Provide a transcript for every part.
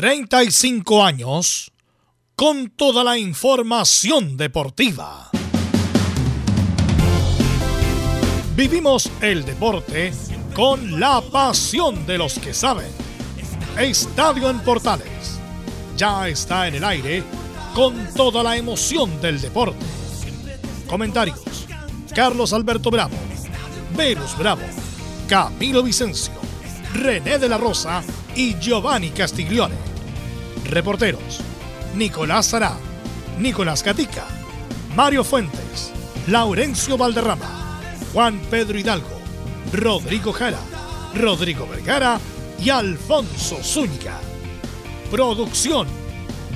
35 años con toda la información deportiva. Vivimos el deporte con la pasión de los que saben. Estadio en Portales ya está en el aire con toda la emoción del deporte. Comentarios: Carlos Alberto Bravo, Velus Bravo, Camilo Vicencio, René de la Rosa y Giovanni Castiglione. Reporteros: Nicolás Sará, Nicolás Catica, Mario Fuentes, Laurencio Valderrama, Juan Pedro Hidalgo, Rodrigo Jara, Rodrigo Vergara y Alfonso Zúñiga. Producción: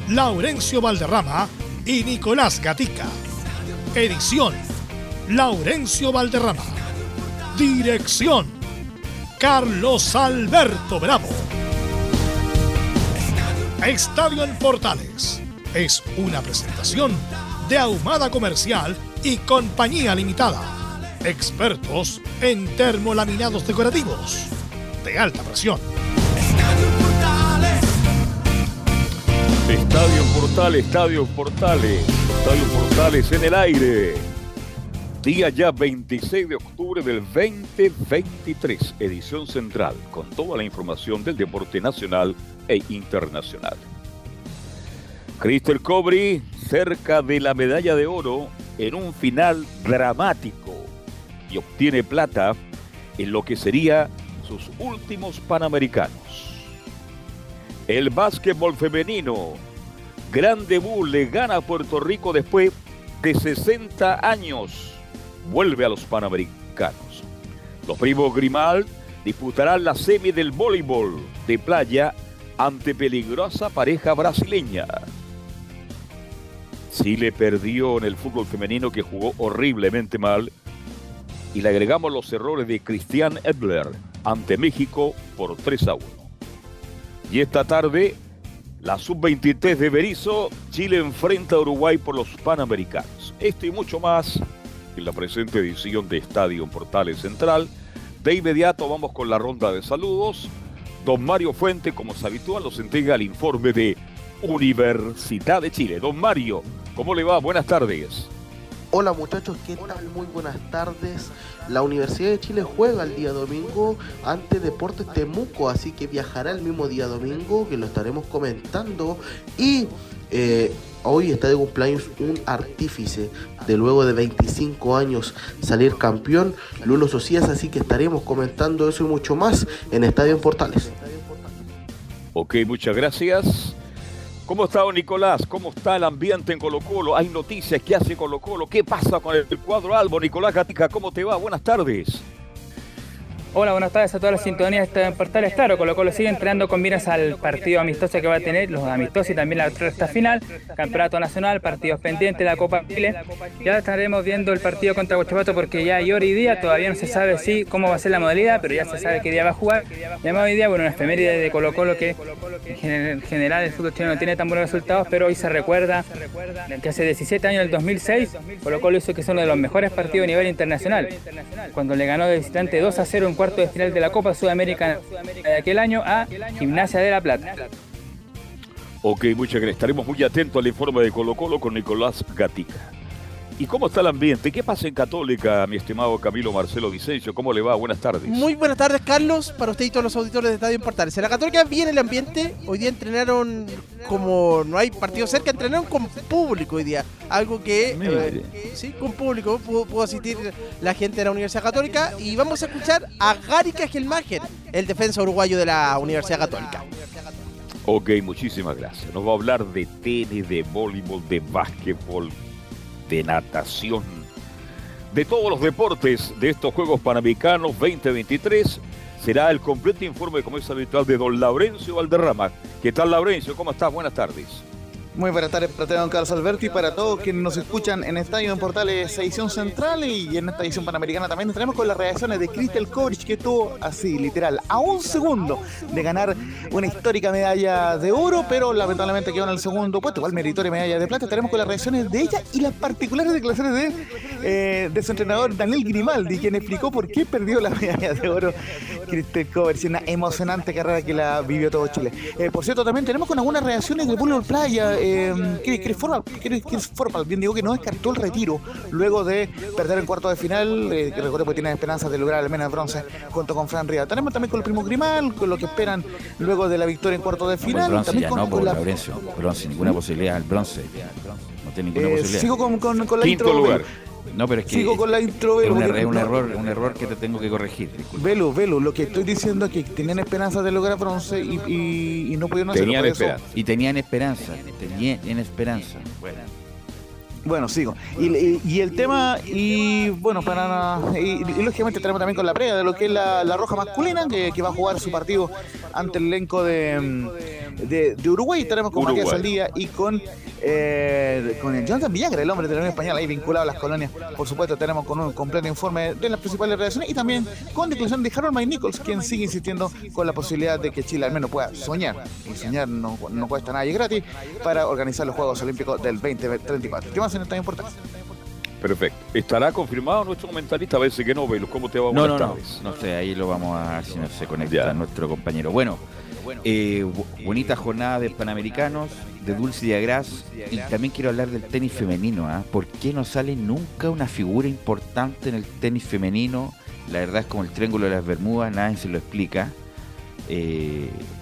Laurencio Valderrama y Nicolás Gatica. Edición: Laurencio Valderrama. Dirección: Carlos Alberto Bravo. Estadio en Portales es una presentación de Ahumada Comercial y Compañía Limitada, expertos en termolaminados decorativos de alta presión. Estadio Portales, Estadio Portales, Estadio Portales en el aire. Día ya 26 de octubre del 2023, edición central, con toda la información del deporte nacional e internacional. Kristel Köbrich cerca de la medalla de oro en un final dramático y obtiene plata en lo que sería sus últimos Panamericanos. El básquetbol femenino, gran debut, le gana a Puerto Rico después de 60 años. Vuelve a los Panamericanos. Los primos Grimalt disputarán la semi del voleibol de playa ante peligrosa pareja brasileña. Chile perdió en el fútbol femenino, que jugó horriblemente mal, y le agregamos los errores de Christiane Endler ante México por 3-1. Y esta tarde, la sub-23 de Berizzo, Chile enfrenta a Uruguay por los Panamericanos. Esto y mucho más en la presente edición de Estadio Portales Central. De inmediato vamos con la ronda de saludos. Don Mario Fuente, como es habitual, nos entrega el informe de Universidad de Chile. Don Mario, ¿cómo le va? Buenas tardes. Hola muchachos, ¿qué tal? Muy buenas tardes. La Universidad de Chile juega el día domingo ante Deportes Temuco, así que viajará el mismo día domingo, que lo estaremos comentando. Y hoy está de cumpleaños un artífice de luego de 25 años salir campeón, Lulo Socías, así que estaremos comentando eso y mucho más en Estadio en Portales. Ok, muchas gracias. ¿Cómo está, don Nicolás? ¿Cómo está el ambiente en Colo-Colo? ¿Hay noticias? ¿Qué hace Colo-Colo? ¿Qué pasa con el cuadro albo? Nicolás Gatica, ¿cómo te va? Buenas tardes. Hola, buenas tardes a todas las sintonías de Portales. Claro, Colo-Colo sigue entrenando con miras al partido amistoso que va a tener, los amistosos y también la recta final, campeonato nacional, partidos pendientes, la Copa Chile. Ya estaremos viendo el partido contra Huachipato porque ya hay hora y día, todavía no se sabe cómo va a ser la modalidad, pero ya se sabe qué día va a jugar. Además hoy día, bueno, una efeméride de Colo-Colo que en general el fútbol chileno no tiene tan buenos resultados, pero hoy se recuerda que hace 17 años, en el 2006, Colo-Colo hizo que es uno de los mejores partidos a nivel internacional, cuando le ganó de visitante 2-0 en cuarto de final de la Copa Sudamericana de aquel año a Gimnasia de la Plata. Ok, muchas gracias. Estaremos muy atentos al informe de Colo-Colo con Nicolás Gatica. ¿Y cómo está el ambiente? ¿Qué pasa en Católica, mi estimado Camilo Marcelo Vicencio? ¿Cómo le va? Buenas tardes. Muy buenas tardes, Carlos, para usted y todos los auditores de Estadio en Portales. En la Católica viene el ambiente. Hoy día entrenaron, como no hay partido cerca, entrenaron con público hoy día. Algo que, sí, con público, pudo asistir la gente de la Universidad Católica. Y vamos a escuchar a Gary Kagelmacher, el defensa uruguayo de la Universidad Católica. Ok, muchísimas gracias. Nos va a hablar de tenis, de voleibol, de básquetbol, de natación, de todos los deportes de estos Juegos Panamericanos 2023. Será el completo informe, como es habitual, de don Laurencio Valderrama. ¿Qué tal, Laurencio? ¿Cómo estás? Buenas tardes. Muy buenas tardes para ti, don Carlos Alberti, y para todos quienes nos escuchan en Estadio en Portales, edición central, y en esta edición panamericana también nos traemos con las reacciones de Kristel Köbrich, que estuvo así, literal, a un segundo de ganar una histórica medalla de oro, pero lamentablemente quedó en el segundo puesto, igual meritoria medalla de plata. Estaremos con las reacciones de ella y las particulares declaraciones de su entrenador Daniel Grimaldi, quien explicó por qué perdió la medalla de oro Kristel Köbrich, una emocionante carrera que la vivió todo Chile. Por cierto, también tenemos con algunas reacciones del fútbol playa. Chris Forpal, bien digo, que no descartó el retiro luego de perder en cuarto de final, que recuerdo que tiene esperanzas de lograr al menos el bronce junto con Fran Ría. Tenemos también con el primo Grimal, con lo que esperan luego de la victoria en cuarto de final. No, también con, no, con la... bronce, ninguna posibilidad al bronce. No tiene ninguna posibilidad. Sigo con la quinto intro, lugar. No, pero es que sigo con la intro, Velu. Un error que te tengo que corregir. Velu, lo que estoy diciendo es que tenían esperanza de lograr bronce y no pudieron hacerlo. Tenían esperanza. Bueno, sigo. Y el tema, y bueno, y lógicamente tenemos también con la previa de lo que es la roja masculina, que va a jugar su partido ante el elenco de Uruguay. Estaremos con Matías Saldía y con el Jonathan Villagra, el hombre de la Unión Española, ahí vinculado a las colonias. Por supuesto, tenemos con un completo informe de las principales relaciones y también con declaración de Harold May Nichols, quien sigue insistiendo con la posibilidad de que Chile al menos pueda soñar, y soñar no cuesta nada y es gratis, para organizar los Juegos Olímpicos del 2034. ¿Qué más en esta importancia? Perfecto. ¿Estará confirmado nuestro comentarista? A veces que no, Velo. ¿Cómo te va? Buenas tardes. No sé, ahí lo vamos a ver si no se conecta a nuestro compañero. Bueno, bonita jornada de Panamericanos, de Dulce y de Agras, y también quiero hablar del tenis femenino. ¿Por qué no sale nunca una figura importante en el tenis femenino? La verdad es como el triángulo de las Bermudas, nadie se lo explica.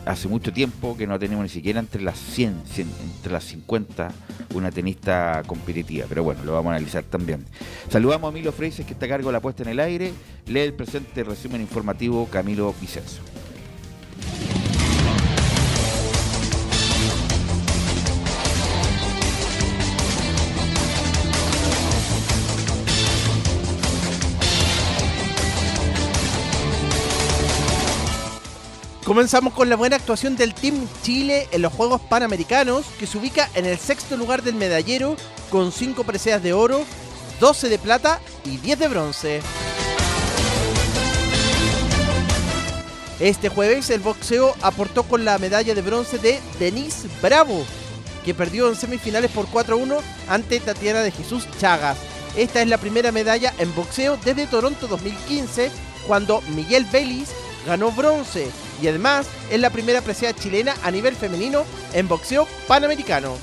Hace mucho tiempo que no tenemos ni siquiera entre las 100, entre las 50 una tenista competitiva, pero bueno, lo vamos a analizar también. Saludamos a Milo Freises, que está a cargo de la puesta en el aire. Lee el presente resumen informativo Camilo Vicenzo. Comenzamos con la buena actuación del Team Chile en los Juegos Panamericanos, que se ubica en el sexto lugar del medallero con 5 preseas de oro, 12 de plata y 10 de bronce. Este jueves el boxeo aportó con la medalla de bronce de Denis Bravo, que perdió en semifinales por 4-1 ante Tatiana de Jesús Chagas. Esta es la primera medalla en boxeo desde Toronto 2015, cuando Miguel Véliz ganó bronce, y además es la primera presea chilena a nivel femenino en boxeo panamericano.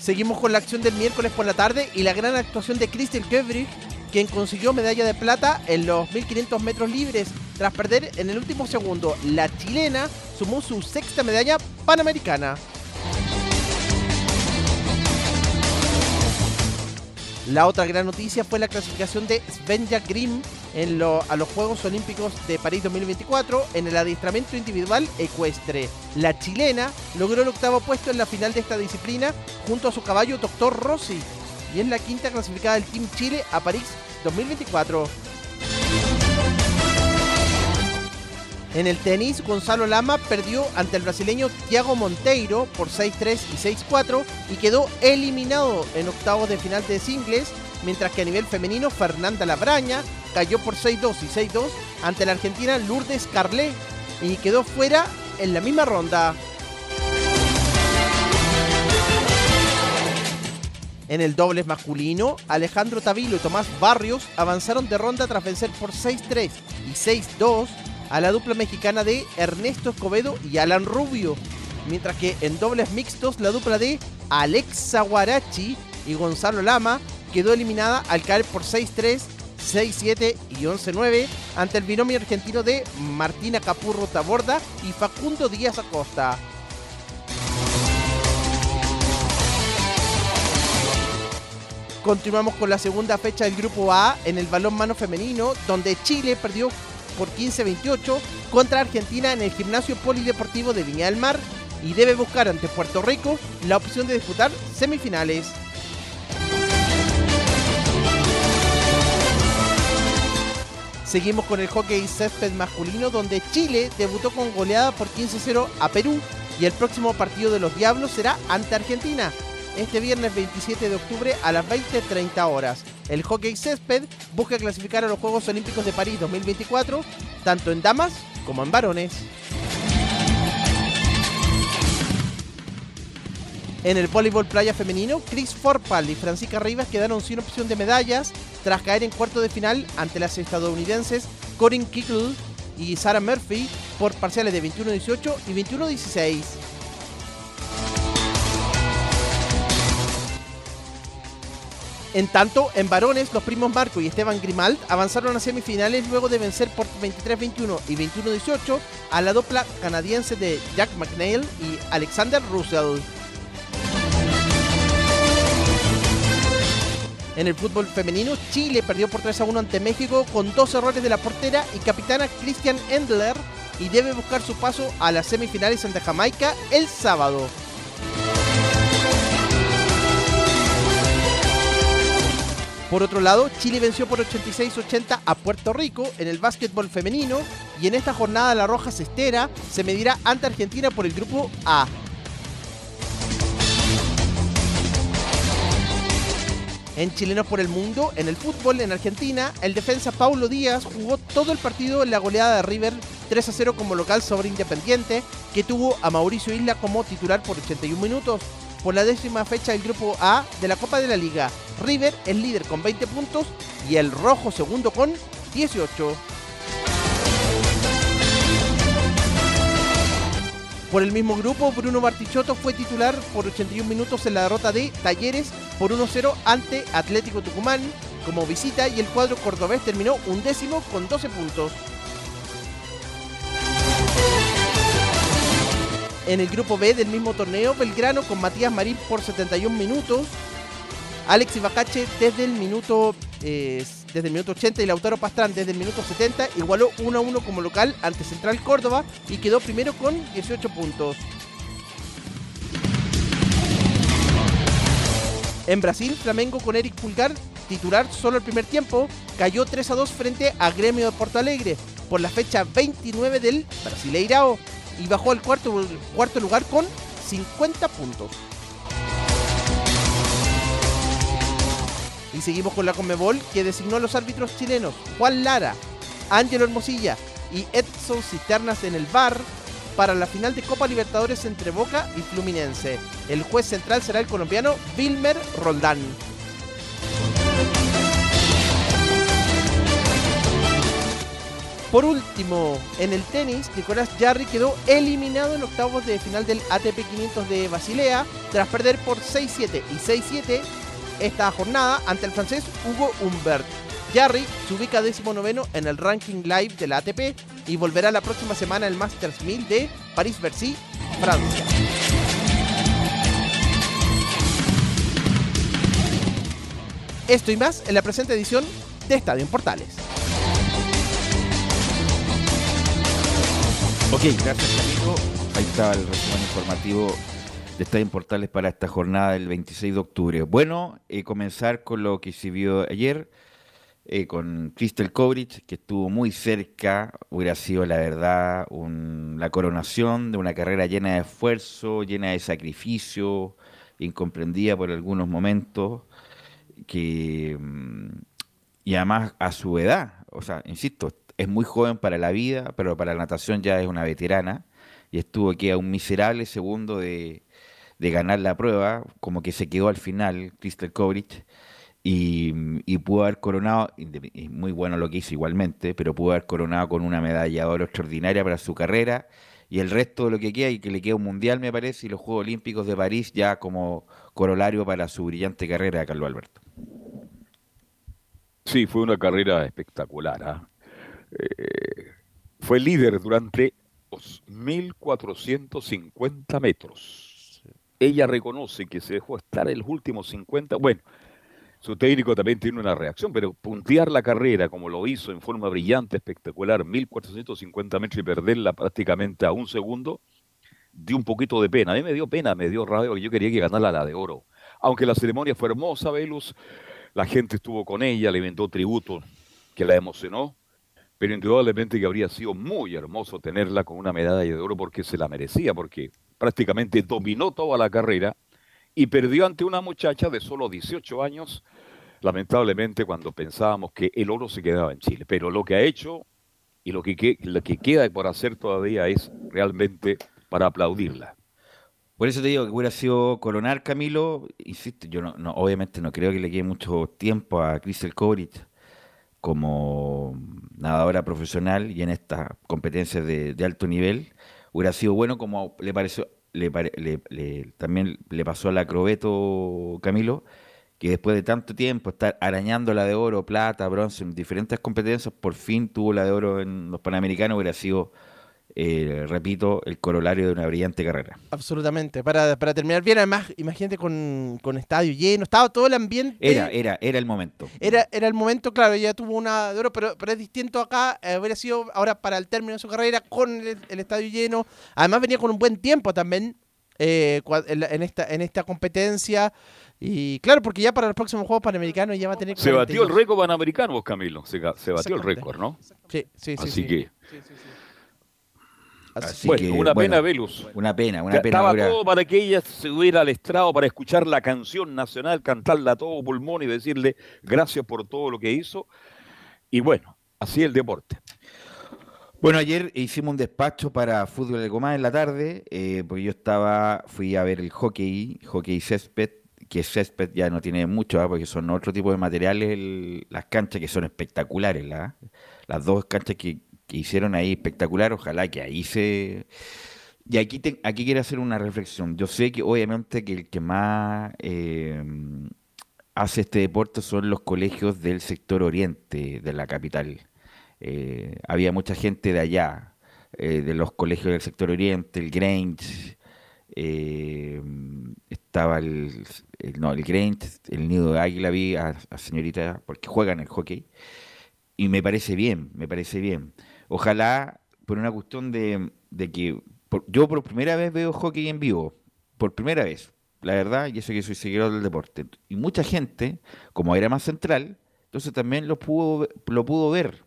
Seguimos con la acción del miércoles por la tarde y la gran actuación de Kristel Köbrich, quien consiguió medalla de plata en los 1500 metros libres tras perder en el último segundo. La chilena sumó su sexta medalla panamericana. La otra gran noticia fue la clasificación de Svenja Green a los Juegos Olímpicos de París 2024 en el adiestramiento individual ecuestre. La chilena logró el octavo puesto en la final de esta disciplina junto a su caballo Doctor Rossi, y es la quinta clasificada del Team Chile a París 2024. En el tenis, Gonzalo Lama perdió ante el brasileño Thiago Monteiro por 6-3 y 6-4 y quedó eliminado en octavos de final de singles, mientras que a nivel femenino Fernanda Labraña cayó por 6-2 y 6-2 ante la argentina Lourdes Carlé y quedó fuera en la misma ronda. En el dobles masculino, Alejandro Tabilo y Tomás Barrios avanzaron de ronda tras vencer por 6-3 y 6-2 a la dupla mexicana de Ernesto Escobedo y Alan Rubio, mientras que en dobles mixtos la dupla de Alexa Guarachi y Gonzalo Lama quedó eliminada al caer por 6-3, 6-7 y 11-9 ante el binomio argentino de Martina Capurro Taborda y Facundo Díaz Acosta. Continuamos con la segunda fecha del Grupo A en el balonmano femenino, donde Chile perdió por 15-28 contra Argentina en el Gimnasio Polideportivo de Viña del Mar y debe buscar ante Puerto Rico la opción de disputar semifinales. Seguimos con el hockey césped masculino, donde Chile debutó con goleada por 15-0 a Perú, y el próximo partido de los Diablos será ante Argentina, este viernes 27 de octubre a las 20:30 horas. El hockey césped busca clasificar a los Juegos Olímpicos de París 2024, tanto en damas como en varones. En el voleibol playa femenino, Chris Forpal y Francisca Rivas quedaron sin opción de medallas tras caer en cuarto de final ante las estadounidenses Corinne Kickle y Sarah Murphy por parciales de 21-18 y 21-16. En tanto, en varones, los primos Marco y Esteban Grimalt avanzaron a semifinales luego de vencer por 23-21 y 21-18 a la dupla canadiense de Jack McNeil y Alexander Russell. En el fútbol femenino, Chile perdió por 3-1 ante México con dos errores de la portera y capitana Christiane Endler, y debe buscar su paso a las semifinales ante Jamaica el sábado. Por otro lado, Chile venció por 86-80 a Puerto Rico en el básquetbol femenino, y en esta jornada la Roja Cestera se medirá ante Argentina por el grupo A. En Chilenos por el Mundo, en el fútbol en Argentina, el defensa Paulo Díaz jugó todo el partido en la goleada de River 3-0 como local sobre Independiente, que tuvo a Mauricio Isla como titular por 81 minutos. Por la 10ª fecha del grupo A de la Copa de la Liga, River es líder con 20 puntos y el Rojo segundo con 18. Por el mismo grupo, Bruno Bartichotto fue titular por 81 minutos en la derrota de Talleres por 1-0 ante Atlético Tucumán como visita, y el cuadro cordobés terminó 11º con 12 puntos. En el grupo B del mismo torneo, Belgrano con Matías Marín por 71 minutos, Alex Ibacache desde el minuto 80 y Lautaro Pastrán desde el minuto 70 igualó 1-1 como local ante Central Córdoba y quedó primero con 18 puntos. En Brasil, Flamengo con Eric Pulgar titular solo el primer tiempo cayó 3-2 frente a Grêmio de Porto Alegre por la fecha 29 del Brasileirao y bajó al cuarto lugar con 50 puntos. Y seguimos con la Conmebol, que designó a los árbitros chilenos Juan Lara, Ángelo Hermosilla y Edson Cisternas en el VAR para la final de Copa Libertadores entre Boca y Fluminense. El juez central será el colombiano Wilmer Roldán. Por último, en el tenis, Nicolás Jarry quedó eliminado en octavos de final del ATP 500 de Basilea tras perder por 6-7 y 6-7 esta jornada ante el francés Hugo Humbert. Jarry se ubica 19º en el ranking live de la ATP y volverá la próxima semana al Masters 1000 de París-Bercy, Francia. Esto y más en la presente edición de Estadio en Portales. Ok, gracias amigo. Ahí estaba el resumen informativo de Estadio en Portales para esta jornada del 26 de octubre. Bueno, comenzar con lo que se vio ayer, con Kristel Köbrich, que estuvo muy cerca, hubiera sido la verdad la coronación de una carrera llena de esfuerzo, llena de sacrificio, incomprendida por algunos momentos, y además a su edad, o sea, insisto, es muy joven para la vida, pero para la natación ya es una veterana, y estuvo aquí a un miserable segundo de ganar la prueba, como que se quedó al final Kristel Köbrich, y pudo haber coronado, y muy bueno lo que hizo igualmente, pero pudo haber coronado con una medalla de oro extraordinaria para su carrera, y el resto de lo que queda, y que le queda un mundial me parece, y los Juegos Olímpicos de París ya como corolario para su brillante carrera, Carlos Alberto. Sí, fue una carrera espectacular, ¿ah? Fue líder durante 2.450 metros. Ella reconoce que se dejó estar en los últimos 50. Bueno, su técnico también tiene una reacción, pero puntear la carrera como lo hizo en forma brillante, espectacular, 1.450 metros y perderla prácticamente a un segundo, dio un poquito de pena. A mí me dio pena, me dio rabia, porque yo quería que ganara la de oro. Aunque la ceremonia fue hermosa, Velus, la gente estuvo con ella, le inventó tributo que la emocionó. pero indudablemente que habría sido muy hermoso tenerla con una medalla de oro porque se la merecía, porque prácticamente dominó toda la carrera y perdió ante una muchacha de solo 18 años, lamentablemente cuando pensábamos que el oro se quedaba en Chile. Pero lo que ha hecho y lo que queda por hacer todavía es realmente para aplaudirla. Por eso te digo que hubiera sido coronar, Camilo. Insisto, yo no obviamente no creo que le quede mucho tiempo a Kristel Köbrich como nadadora profesional y en estas competencias de alto nivel. Hubiera sido bueno, como le pareció, también le pasó al acrobato, Camilo, que después de tanto tiempo estar arañando la de oro, plata, bronce en diferentes competencias, por fin tuvo la de oro en los Panamericanos. Hubiera sido, repito, el corolario de una brillante carrera. Absolutamente, para terminar bien. Además, imagínate con estadio lleno, estaba todo el ambiente. Era el momento. Era el momento, claro, ella tuvo una de oro, pero es distinto acá. Hubiera sido ahora para el término de su carrera con el estadio lleno. Además venía con un buen tiempo también en esta competencia. Y claro, porque ya para los próximos Juegos Panamericanos ya va a tener... Se batió el récord panamericano, Camilo. Se batió el récord, ¿no? Sí. Así que... Así que, bueno, pena, Velus. Una pena. Estaba todo para que ella subiera al estrado para escuchar la canción nacional, cantarla a todo pulmón y decirle gracias por todo lo que hizo. Y bueno, así el deporte. Bueno, ayer hicimos un despacho para Fútbol de Comá en la tarde, porque yo fui a ver el hockey césped, que césped ya no tiene mucho, porque son otro tipo de materiales, las canchas que son espectaculares, las dos canchas que hicieron ahí, espectacular. Ojalá que ahí se... Y aquí quiero hacer una reflexión. Yo sé que obviamente que el que más hace este deporte son los colegios del sector oriente de la capital. Había mucha gente de allá, de los colegios del sector oriente, el Grange, estaba el Grange, el Nido de Águila, vi a señorita, porque juegan el hockey, y me parece bien. Ojalá, por una cuestión de que... yo por primera vez veo hockey en vivo. Por primera vez, la verdad, y eso que soy seguidor del deporte. Y mucha gente, como era más central, entonces también lo pudo ver.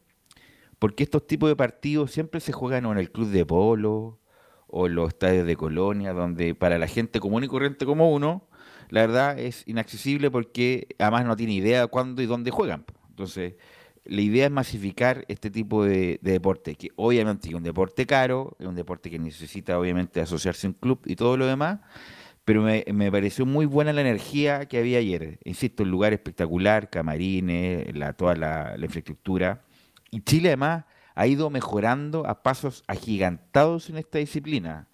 Porque estos tipos de partidos siempre se juegan o en el club de polo, o en los estadios de Colonia, donde para la gente común y corriente como uno, la verdad es inaccesible porque además no tiene idea cuándo y dónde juegan. Entonces... la idea es masificar este tipo de deporte, que obviamente es un deporte caro, es un deporte que necesita obviamente asociarse a un club y todo lo demás, pero me pareció muy buena la energía que había ayer. Insisto, el lugar espectacular, camarines, toda la infraestructura. Y Chile además ha ido mejorando a pasos agigantados en esta disciplina,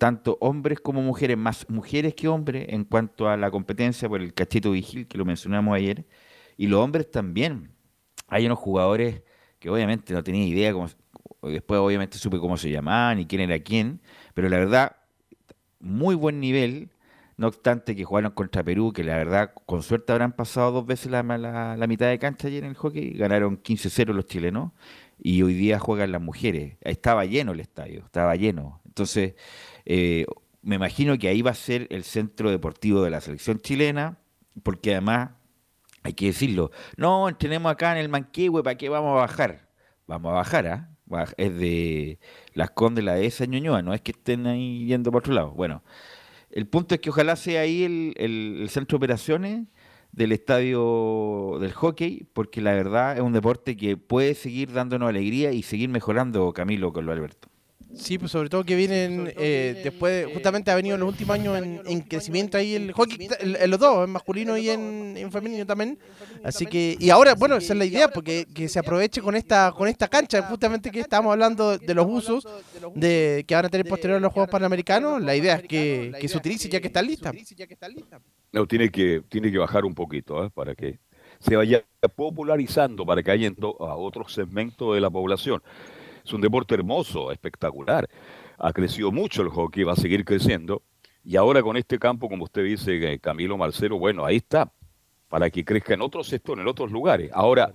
tanto hombres como mujeres, más mujeres que hombres en cuanto a la competencia por el Cachito Vigil, que lo mencionamos ayer, y los hombres también. Hay unos jugadores que obviamente no tenía idea, después obviamente supe cómo se llamaban y quién era quién, pero la verdad, muy buen nivel, no obstante que jugaron contra Perú, que la verdad, con suerte habrán pasado dos veces la mitad de cancha ayer en el hockey, ganaron 15-0 los chilenos, y hoy día juegan las mujeres. Estaba lleno el estadio, estaba lleno. Entonces, me imagino que ahí va a ser el centro deportivo de la selección chilena, porque además... hay que decirlo. No, entrenemos acá en el Manquehue, ¿para qué vamos a bajar? Vamos a bajar, ¿ah? ¿Eh? Es de Las Condes, la Dehesa, Ñuñoa, no es que estén ahí yendo para otro lado. Bueno, el punto es que ojalá sea ahí el centro de operaciones del estadio del hockey, porque la verdad es un deporte que puede seguir dándonos alegría y seguir mejorando, Camilo, con lo Alberto. Sí, pues sobre todo que vienen después, justamente ha venido en los últimos años en crecimiento ahí el hockey, en los dos, en masculino y en femenino también. Así que, y ahora, bueno, esa es la idea, porque que se aproveche con esta cancha, justamente que estábamos hablando de los usos que van a tener posterior a los Juegos Panamericanos. La idea es que se utilice ya que está lista. No, tiene que bajar un poquito, para que se vaya popularizando, para que haya a otro segmento de la población. Es un deporte hermoso, espectacular. Ha crecido mucho el hockey, va a seguir creciendo. Y ahora con este campo, como usted dice, Camilo, Marcelo, bueno, ahí está, para que crezca en otros sectores, en otros lugares. Ahora,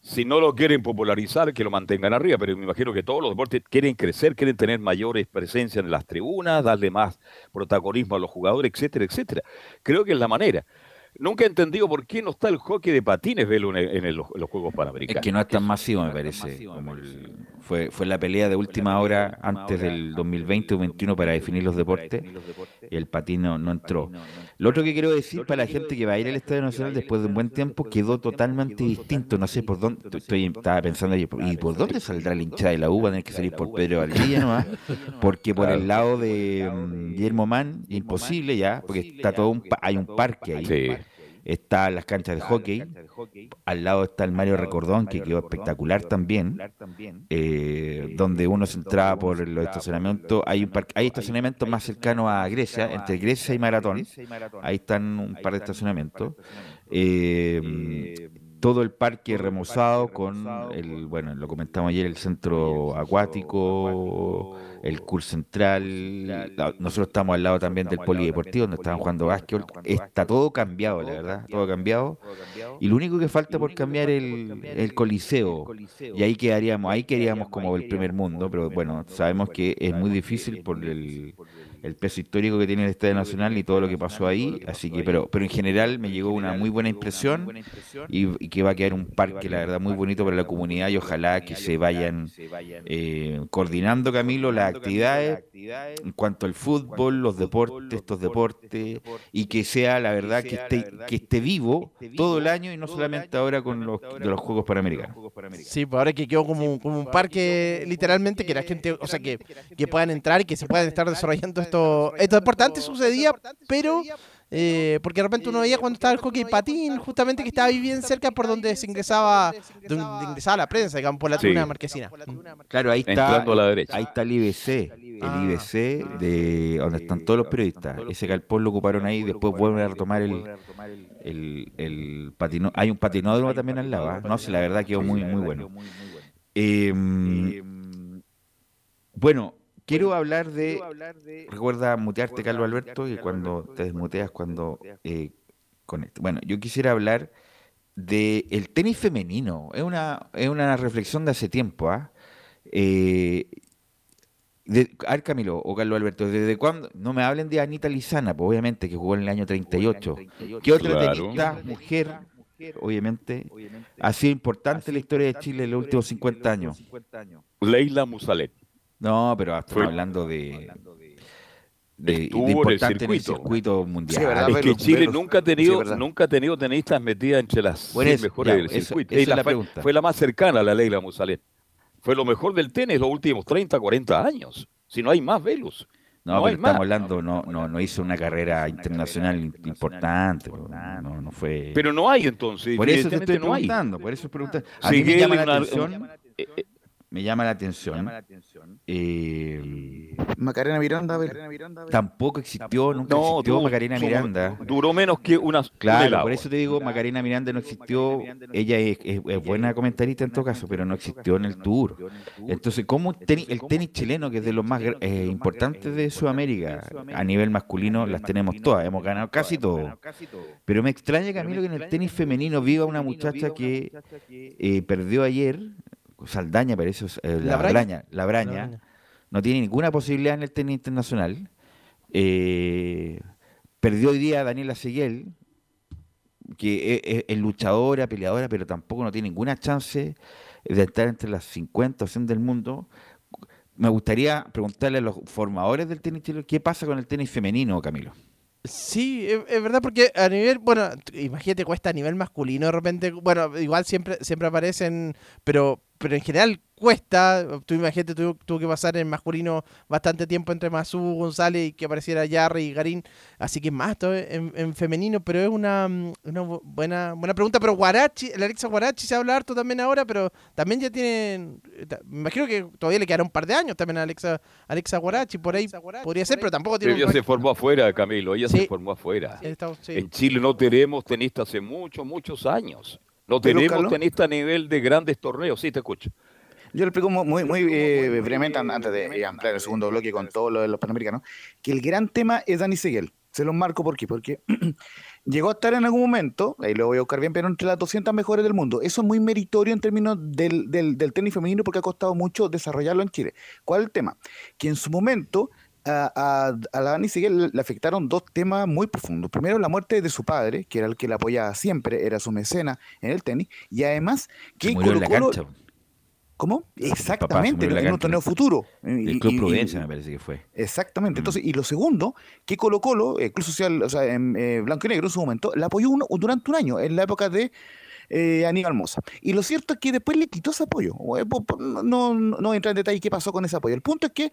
si no lo quieren popularizar, que lo mantengan arriba, pero me imagino que todos los deportes quieren crecer, quieren tener mayores presencias en las tribunas, darle más protagonismo a los jugadores, etcétera, etcétera. Creo que es la manera. Nunca he entendido por qué no está el hockey de patines de en los Juegos Panamericanos. Es que no es tan masivo, me parece. Como fue la pelea de última hora antes del 2020 o 2021 para definir los deportes. El patín no entró. Lo otro que quiero decir para la gente que va a ir al Estadio Nacional después de un buen tiempo, quedó totalmente distinto. No sé por dónde, estaba pensando, ¿y por dónde saldrá la hinchada de la U? Va a tener que salir por Pedro Valdivia nomás, porque por el lado de Guillermo Mann, imposible ya, porque está todo hay un parque ahí. Sí. Están las canchas de hockey, al lado está el Mario Recordón, que quedó espectacular también, donde uno se entraba por los estacionamientos. Hay estacionamientos más cercanos a Grecia, entre Grecia y Maratón, ahí están un par de estacionamientos. Todo el parque remozado con el, bueno, lo comentamos ayer, el centro acuático, el curso central. Nosotros estamos al lado también del polideportivo, donde estaban jugando básquetbol. Está todo cambiado, la verdad, todo cambiado. Y lo único que falta por cambiar es el coliseo. Y ahí quedaríamos, ahí queríamos como el primer mundo, pero bueno, sabemos que es muy difícil por el peso histórico que tiene el Estadio Nacional y todo lo que pasó ahí, así que pero en general me llegó una muy buena impresión y que va a quedar un parque, la verdad, muy bonito para la comunidad, y ojalá que se vayan coordinando, Camilo, las actividades en cuanto al fútbol, los deportes, estos deportes, y que sea, la verdad, que esté vivo todo el año y no solamente ahora con los Juegos Panamericanos. Sí, pues ahora que quedó como un parque literalmente, que la gente, o sea, que puedan entrar y que se puedan estar desarrollando esto importante sucedía, pero porque de repente uno veía cuando estaba el hockey patín, justamente que estaba ahí bien cerca por donde se ingresaba, la prensa, digamos, por la tribuna marquesina. Claro, ahí está, el IBC, el IBC, de donde están todos los periodistas. Ese galpón lo ocuparon ahí, después vuelven a retomar el patinódromo. Hay un patinódromo también al lado, ¿eh? No sé, la verdad quedó muy bueno. Bueno, quiero hablar de... Recuerda mutearte, Carlos Alberto, que cuando te desmuteas, cuando conectas. Bueno, yo quisiera hablar del tenis femenino. Es una reflexión de hace tiempo, ¿ah? A ver, Camilo o Carlos Alberto, ¿desde cuándo? No me hablen de Anita Lizana, pues obviamente, que jugó en el año 38. ¿Qué otra tenista mujer, obviamente, ha sido importante en la historia de Chile en los últimos 50 años? Leila Musalet. No, pero estamos hablando de importante en el circuito mundial. Sí, verdad, es que Chile nunca ha tenido tenistas metidas entre las mejores del circuito. Esa es la pregunta. Fue la más cercana a la Leila Musalet. Fue lo mejor del tenis los últimos 30, 40 años. Si no hay más, Velus. No, pero estamos hablando, no hizo una carrera internacional importante. No fue. Pero no hay entonces. Por eso te estoy preguntando. Por eso preguntando. A mí me llama la atención. Me llama la atención. Macarena Miranda, tampoco existió, nunca existió Macarena Miranda. Duró menos que unas. Claro, por eso te digo, Macarena Miranda no existió. Ella es buena comentarista en todo caso, pero no existió en el Tour. Entonces, ¿cómo el tenis chileno, que es de los más importantes de Sudamérica, a nivel masculino, las tenemos todas? Hemos ganado casi todo. Pero me extraña, Camilo, que en el tenis femenino viva una muchacha que perdió ayer. Saldaña, parece, Labraña, no tiene ninguna posibilidad en el tenis internacional. Perdió hoy día a Daniela Seguel, que es luchadora, peleadora, pero tampoco no tiene ninguna chance de estar entre las 50 o 100 del mundo. Me gustaría preguntarle a los formadores del tenis chileno, ¿qué pasa con el tenis femenino, Camilo? Sí, es verdad, porque a nivel, bueno, imagínate, cuesta a nivel masculino de repente, bueno, igual siempre aparecen, pero en general cuesta. Tú imagínate, tuvo que pasar en masculino bastante tiempo entre Masú, González, y que apareciera Jarry y Garín, así que más todo en femenino, pero es una buena pregunta. Pero Guarachi, la Alexa Guarachi se habla harto también ahora, pero también ya tienen, me imagino que todavía le quedará un par de años también a Alexa Guarachi, por ahí podría ser, pero tampoco tiene... Ella se formó afuera, Camilo, ella se formó afuera. En Chile no tenemos tenistas hace muchos años. No tenemos tenista a nivel de grandes torneos. Sí, te escucho. Yo lo explico muy brevemente antes de ampliar el segundo bloque con todo lo de los Panamericanos, que el gran tema es Dani Seguel. Se los marco porque llegó a estar en algún momento, ahí lo voy a buscar bien, pero entre las 200 mejores del mundo. Eso es muy meritorio en términos del tenis femenino, porque ha costado mucho desarrollarlo en Chile. ¿Cuál es el tema? Que en su momento a la Dani Siegel le afectaron dos temas muy profundos. Primero, la muerte de su padre, que era el que la apoyaba siempre, era su mecena en el tenis, y además que colocó... ¿Cómo? Exactamente, en un torneo futuro. El Club Providencia me parece que fue. Exactamente. Entonces, y lo segundo, que Colo Colo, el Club Social, o sea, en blanco y negro en su momento, la apoyó durante un año, en la época de Aníbal Mosa. Y lo cierto es que después le quitó ese apoyo. No entra en detalle qué pasó con ese apoyo. El punto es que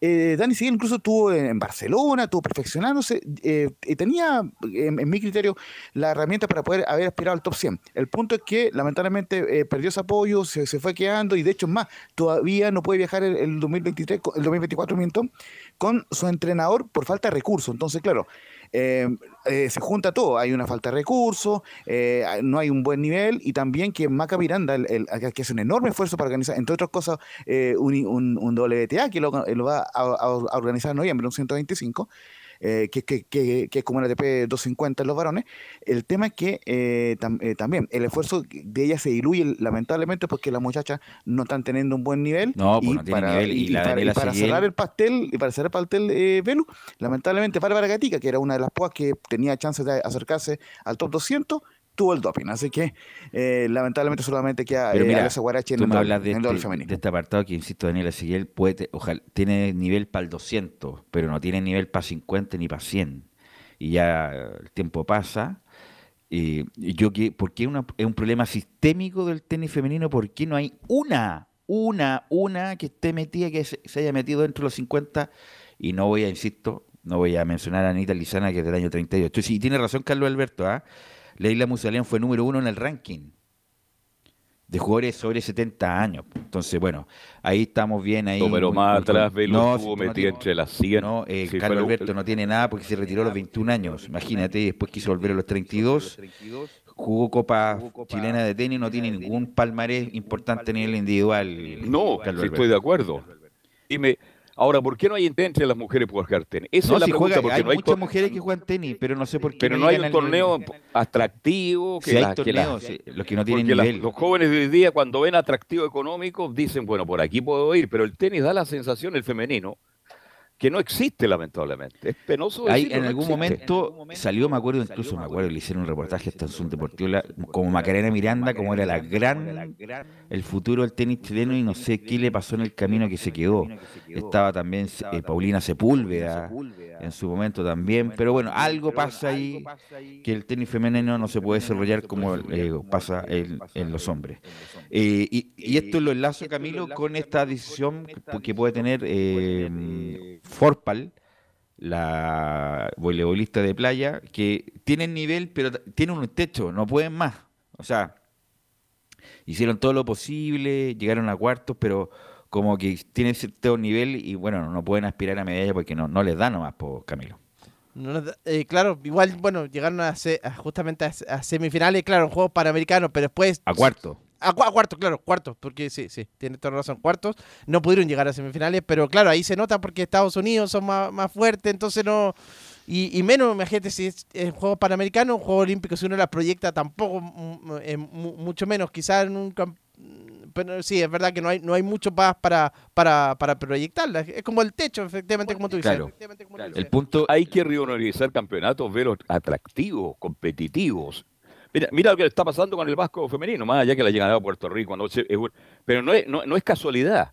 Dani Siegel incluso estuvo en Barcelona, estuvo perfeccionándose, tenía, en mi criterio, la herramienta para poder haber aspirado al top 100. El punto es que, lamentablemente, perdió ese apoyo, se fue quedando, y de hecho, más, todavía no puede viajar el 2023, el 2024, con su entrenador por falta de recursos. Entonces, claro, se junta todo, hay una falta de recursos, no hay un buen nivel, y también que Maca Miranda, que hace un enorme esfuerzo para organizar, entre otras cosas, un WTA que lo va a organizar en noviembre, un 125, que es como el ATP 250 en los varones. El tema es que también el esfuerzo de ella se diluye, lamentablemente, porque las muchachas no están teniendo un buen nivel. No, pues y para cerrar el pastel, Velu, lamentablemente Bárbara Gatica, que era una de las pocas que tenía chances de acercarse al top 200, tuvo el doping, así que lamentablemente solamente queda Alexa Guarachi en el doble femenino. De este apartado que, insisto, Daniela Siguel puede, ojalá, tiene nivel para el 200, pero no tiene nivel para 50 ni para 100. Y ya el tiempo pasa. Porque es un problema sistémico del tenis femenino, porque no hay una que esté metida, que se haya metido dentro de los 50, y no voy a, insisto, no voy a mencionar a Anita Lizana, que es del año 38. Y tiene razón Carlos Alberto, ¿ah? Leila Musalian fue número 1 en el ranking de jugadores sobre 70 años. Entonces, bueno, ahí estamos bien. Ahí, no, pero más atrás, Velo estuvo metido entre las 100. No, si Carlos Alberto no tiene nada porque se retiró a los 21 años. Imagínate, después quiso volver a los 32. Jugó Copa Chilena de Tenis, no tiene ningún palmarés importante a nivel individual. No, sí estoy de acuerdo. Dime... Ahora, ¿por qué no hay intento de las mujeres por jugar tenis? Esa es la pregunta. Juega, porque hay muchas mujeres que juegan tenis, pero no sé por qué. Pero no hay un torneo atractivo. Que sí, hay torneos, los que no tienen nivel. Los jóvenes de hoy día, cuando ven atractivo económico, dicen, bueno, por aquí puedo ir, pero el tenis da la sensación, el femenino, que no existe, lamentablemente. Es penoso decirlo. En algún momento salió, me acuerdo, le hicieron un reportaje hasta en Zoom Deportivo, como Macarena Miranda, como era el futuro del tenis chileno, y no sé qué le pasó en el camino que se quedó. Estaba también Paulina Sepúlveda en su momento también, pero bueno, algo pasa ahí que el tenis femenino no se puede desarrollar como pasa en los hombres. Y esto lo enlazo, Camilo, con esta decisión que puede tener Forpal, la voleibolista de playa, que tienen nivel, pero tienen un techo, no pueden más. O sea, hicieron todo lo posible, llegaron a cuartos, pero como que tienen cierto nivel y, bueno, no pueden aspirar a medalla porque no les da nomás, po, Camilo. No, claro, igual, bueno, llegaron justamente a semifinales, claro, en Juegos Panamericanos, pero después... A cuartos. A cuartos, porque sí, tiene toda razón, cuartos, no pudieron llegar a semifinales, pero claro, ahí se nota porque Estados Unidos son más fuertes, entonces no, y menos, imagínate, si es juego panamericano, un juego olímpico, si uno la proyecta tampoco, mucho menos, quizás nunca, pero sí, es verdad que no hay mucho más para proyectarla, es como el techo, efectivamente, como tú dices. Claro, el punto, hay que revalorizar campeonatos, verlos atractivos, competitivos. Mira lo que está pasando con el vasco femenino, más allá que la llegada a Puerto Rico. Pero no es casualidad.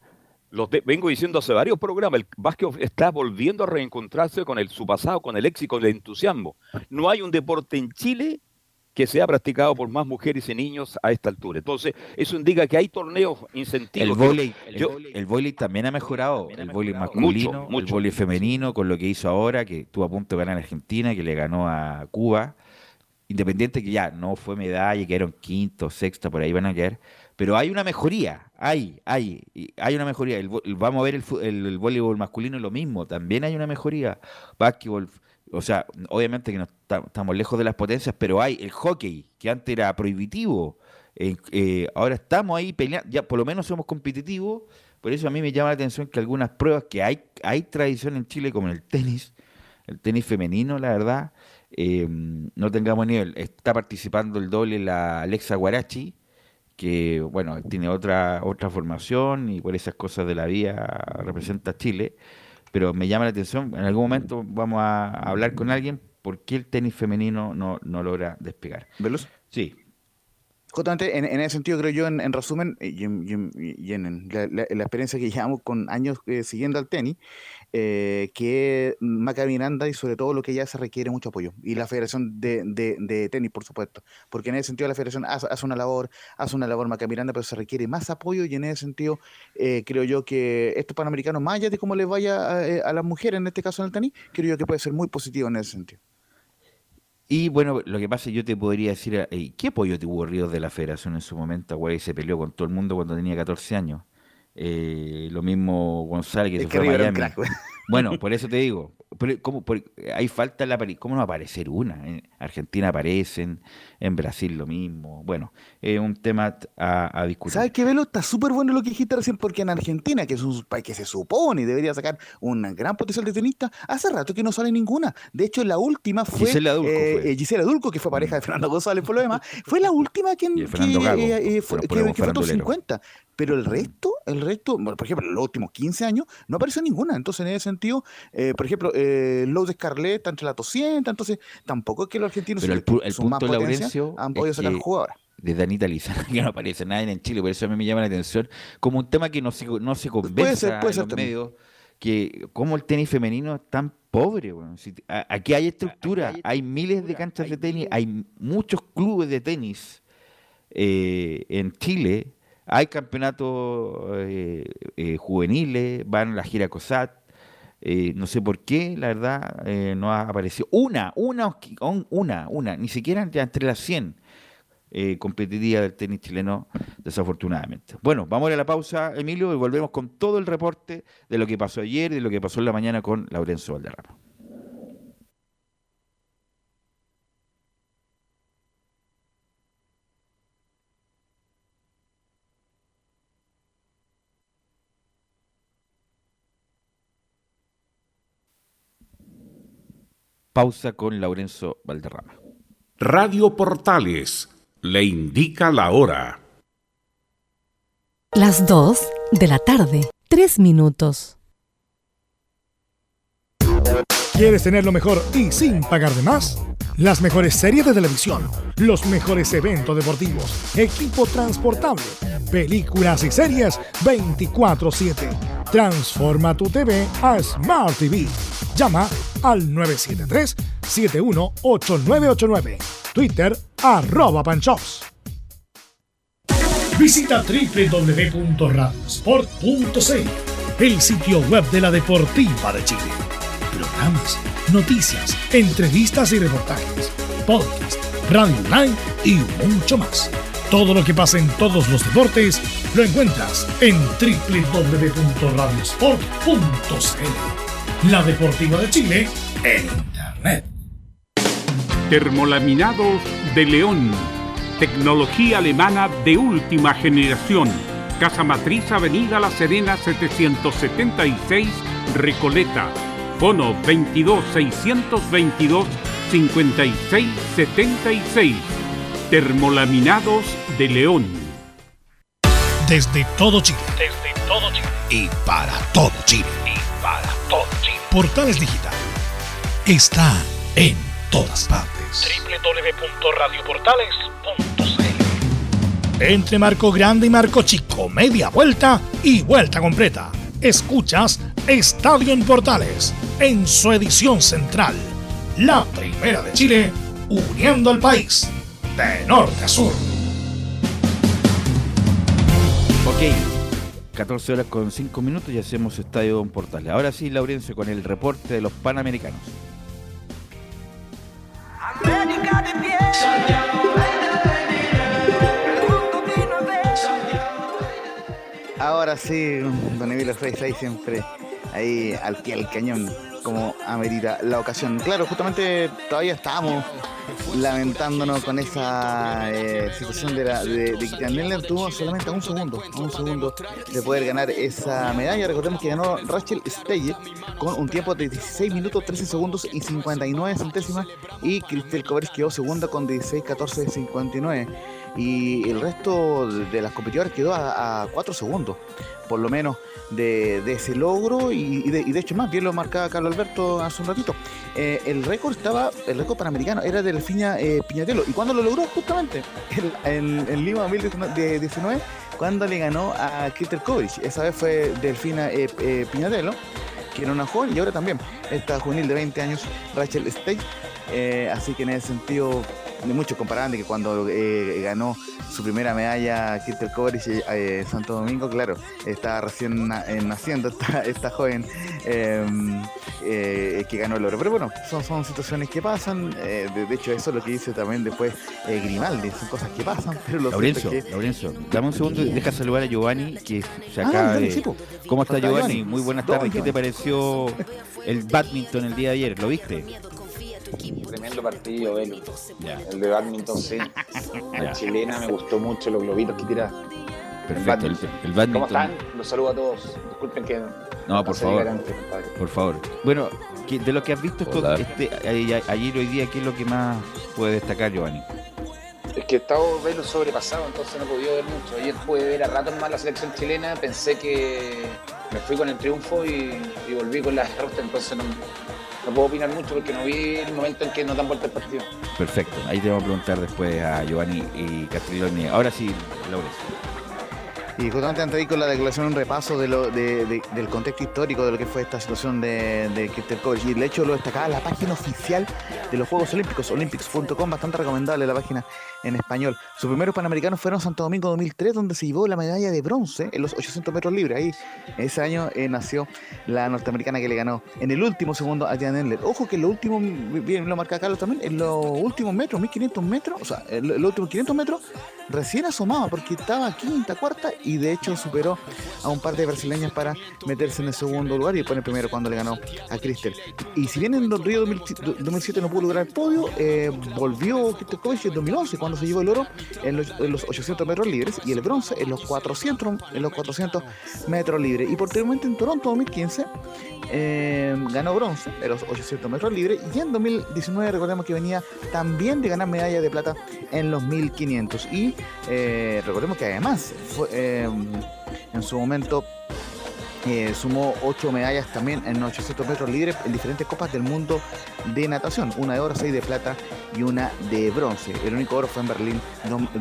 Vengo diciendo hace varios programas, el vasco está volviendo a reencontrarse con su pasado, con el éxito, con el entusiasmo. No hay un deporte en Chile que sea practicado por más mujeres y niños a esta altura. Entonces, eso indica que hay torneos, incentivos. El vóley también ha mejorado, el vóley masculino, mucho. El vóley femenino, con lo que hizo ahora, que estuvo a punto de ganar a Argentina, que le ganó a Cuba. Independiente que ya no fue medalla y quedaron quinto, sexta, por ahí van a quedar, pero hay una mejoría, hay una mejoría. Vamos a ver el voleibol masculino, lo mismo, también hay una mejoría. Básquetbol, o sea, obviamente que no estamos lejos de las potencias, pero hay el hockey, que antes era prohibitivo, ahora estamos ahí peleando, ya por lo menos somos competitivos. Por eso a mí me llama la atención que algunas pruebas que hay tradición en Chile, como en el tenis femenino, la verdad, no tengamos nivel. Está participando el doble la Alexa Guarachi, que bueno, tiene otra formación y por esas cosas de la vida representa a Chile, pero me llama la atención, en algún momento vamos a hablar con alguien, ¿por qué el tenis femenino no logra despegar? ¿Veloz? Sí. Justamente en ese sentido, creo yo, en resumen, y en la experiencia que llevamos con años siguiendo al tenis, que Maca Miranda y sobre todo lo que ella se requiere mucho apoyo. Y la Federación de Tenis, por supuesto. Porque en ese sentido la Federación hace una labor Maca Miranda, pero se requiere más apoyo. Y en ese sentido creo yo que estos Panamericanos, más allá de cómo les vaya a las mujeres, en este caso en el tenis, creo yo que puede ser muy positivo en ese sentido. Y bueno, lo que pasa es que yo te podría decir, ¿qué apoyo tuvo Ríos de la Federación en su momento? Güey, se peleó con todo el mundo cuando tenía 14 años. Lo mismo González, que es se que fue a Miami. Crack, bueno, por eso te digo, hay falta, ¿cómo no aparecer una? En Argentina aparecen, en Brasil lo mismo. Bueno, un tema a discutir. ¿Sabes qué, Velo? Está súper bueno lo que dijiste recién, porque en Argentina, que es un país que se supone debería sacar un gran potencial de tenista, hace rato que no sale ninguna. De hecho, la última fue Gisela Dulco, que fue pareja de Fernando González, por lo demás, fue la última que fue top 50. Pero el resto, bueno, por ejemplo, los últimos 15 años no apareció ninguna. Entonces, en ese sentido, por ejemplo, Lourdes Carlé está entre la 200, entonces tampoco es que los argentinos son más potencia, han podido sacar jugadoras. Desde Anita Lizana, que no aparece nadie en Chile, por eso a mí me llama la atención, como un tema que no se conversa puede ser en los medios, que como el tenis femenino es tan pobre. Bueno, aquí hay estructura, hay miles de canchas de tenis, hay muchos clubes de tenis en Chile. Hay campeonatos juveniles, van a la gira COSAT, no sé por qué, la verdad, no ha aparecido una, ni siquiera entre las 100 competitivas del tenis chileno, desafortunadamente. Bueno, vamos a ir a la pausa, Emilio, y volvemos con todo el reporte de lo que pasó ayer y de lo que pasó en la mañana con Laurencio Valderrama. Pausa con Laurencio Valderrama. Radio Portales le indica la hora. Las 2 de la tarde, 3 minutos. ¿Quieres tener lo mejor y sin pagar de más? Las mejores series de televisión, los mejores eventos deportivos, equipo transportable, películas y series 24/7. Transforma tu TV a Smart TV. Llama al 973-718989. Twitter, @Panchops. Visita www.radiosport.cl, el sitio web de la Deportiva de Chile. Programas, noticias, entrevistas y reportajes, podcast, radio online y mucho más. Todo lo que pasa en todos los deportes lo encuentras en www.radiosport.cl. La Deportiva de Chile en Internet. Termolaminados de León. Tecnología alemana de última generación. Casa Matriz, Avenida La Serena 776, Recoleta. Fono 22-622-5676. Termolaminados de León. Desde todo Chile. Desde todo Chile. Y para todo Chile. Y para todo Chile. Portales Digital está en todas partes. www.radioportales.cl. Entre Marco Grande y Marco Chico, media vuelta y vuelta completa. Escuchas Estadio en Portales en su edición central. La primera de Chile, uniendo al país de norte a sur. Ok. 14:05 y hacemos Estadio en Portales. Ahora sí, Laurencio, con el reporte de los Panamericanos. América de pie. Ahora sí, don Emilio Freixas ahí siempre, ahí al pie del cañón, como amerita la ocasión. Claro, justamente todavía estamos lamentándonos con esa situación de Christiane Endler. Tuvo solamente a un segundo de poder ganar esa medalla. Recordemos que ganó Rachel Steyer con un tiempo de 16 minutos 13 segundos y 59 centésimas, y Kristel Köbrich quedó segunda con 16:14:59. y el resto de las competidoras quedó a 4 segundos, por lo menos, de ese logro, y de hecho más, bien lo marcaba Carlos Alberto hace un ratito. El récord panamericano era de Delfina Piñatello, y cuando lo logró justamente en Lima 2019, cuando le ganó a Kristel Köbrich. Esa vez fue Delfina Piñatello, que era una joven, y ahora también esta juvenil de 20 años, Rachel Steyer. Así que en ese sentido, muchos comparaban de que cuando ganó su primera medalla Kristel Köbrich en Santo Domingo, claro, estaba recién naciendo esta joven que ganó el oro. Pero bueno, son situaciones que pasan. De hecho, eso es lo que dice también después Grimaldi, son cosas que pasan. Pero lo Laurencio, dame un segundo y deja saludar a Giovanni, que se acaba de... ¿Cómo está Giovanni? Muy buenas tardes. ¿Qué te pareció el bádminton el día de ayer? ¿Lo viste? Tremendo partido, Velo. Yeah. El de bádminton, sí. La chilena me gustó mucho, los globitos que tira. Perfecto, el bádminton. ¿Cómo están? Los saludo a todos. Disculpen que... No, por favor. Por favor. Bueno, de lo que has visto ayer, hoy día, ¿qué es lo que más puede destacar, Giovanni? Es que he estado, Velo, sobrepasado, entonces no he podido ver mucho. Ayer pude ver a ratos más la selección chilena, pensé que me fui con el triunfo y volví con la derrota, entonces no puedo opinar mucho porque no vi el momento en que nos dan vuelta el partido. Perfecto, ahí te vamos a preguntar después a Giovanni y Castiglione. Ahora sí, Laura. Y justamente antes de ir con la declaración, un repaso del contexto histórico de lo que fue esta situación de Kristel Köbrich. Y de hecho lo destacaba la página oficial de los Juegos Olímpicos, olympics.com, bastante recomendable la página en español. Sus primeros panamericanos fueron Santo Domingo 2003, donde se llevó la medalla de bronce en los 800 metros libres. Ahí, ese año, nació la norteamericana que le ganó en el último segundo a Christiane Endler. Ojo que en lo último, bien lo marca Carlos también, en los últimos metros, 1500 metros, o sea, en los últimos 500 metros, recién asomaba porque estaba quinta, cuarta, y de hecho superó a un par de brasileñas para meterse en el segundo lugar y después en el primero cuando le ganó a Kristel. Y si bien en Río 2007 no pudo lograr el podio, volvió Kristel Köbrich en 2011 cuando se llevó el oro en los 800 metros libres y el bronce en los 400 metros libres. Y posteriormente en Toronto 2015 ganó bronce en los 800 metros libres y en 2019 recordemos que venía también de ganar medalla de plata en los 1500 y recordemos que además fue, en su momento sumó 8 medallas también en 800 metros libres en diferentes copas del mundo de natación, una de oro, 6 de plata y una de bronce. El único oro fue en Berlín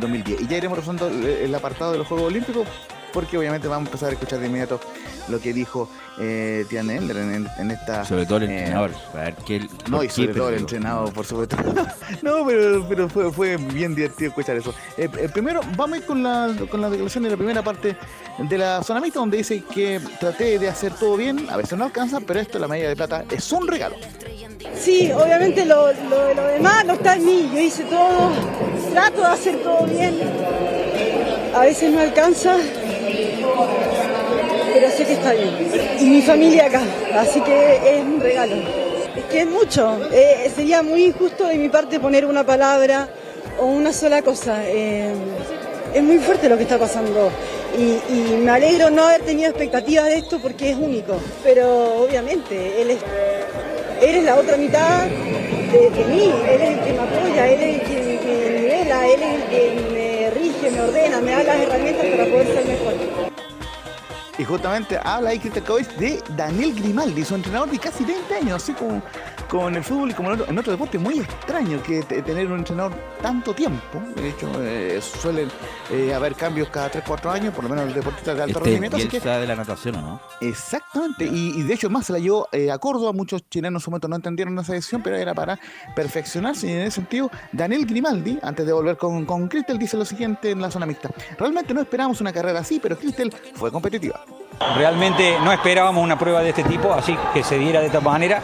2010. Y ya iremos revisando el apartado de los Juegos Olímpicos porque obviamente vamos a empezar a escuchar de inmediato lo que dijo Tiana Endler en esta... Sobre todo el entrenador. Por supuesto. No, pero fue bien divertido escuchar eso. Primero, vamos a ir con la declaración de la primera parte de la zona mixta, donde dice que traté de hacer todo bien, a veces no alcanza, pero esto, la medalla de plata, es un regalo. Sí, obviamente lo demás no está en mí. Yo hice todo, trato de hacer todo bien. A veces no alcanza, pero sé que está bien. Y mi familia acá, así que es un regalo. Es que es mucho. Sería muy injusto de mi parte poner una palabra o una sola cosa. Es muy fuerte lo que está pasando. Y me alegro no haber tenido expectativas de esto porque es único. Pero obviamente, él es la otra mitad de mí. Él es el que me apoya, él es el que me nivela, él es el que me rige, me ordena, me da las herramientas para poder ser mejor. Y justamente habla ahí Kristel Köbrich de Daniel Grimaldi, su entrenador de casi 20 años, así como con el fútbol y como en otro deporte, muy extraño que tener un entrenador tanto tiempo. De hecho, suelen haber cambios cada 3-4 años, por lo menos el deportista de alto rendimiento. Así que está de la natación, ¿no? Exactamente, y de hecho más se la llevó a Córdoba, muchos chilenos en su momento no entendieron esa decisión, pero era para perfeccionarse, y en ese sentido, Daniel Grimaldi, antes de volver con Kristel, dice lo siguiente en la zona mixta: realmente no esperábamos una carrera así, pero Kristel fue competitiva. Realmente no esperábamos una prueba de este tipo, así que se diera de esta manera.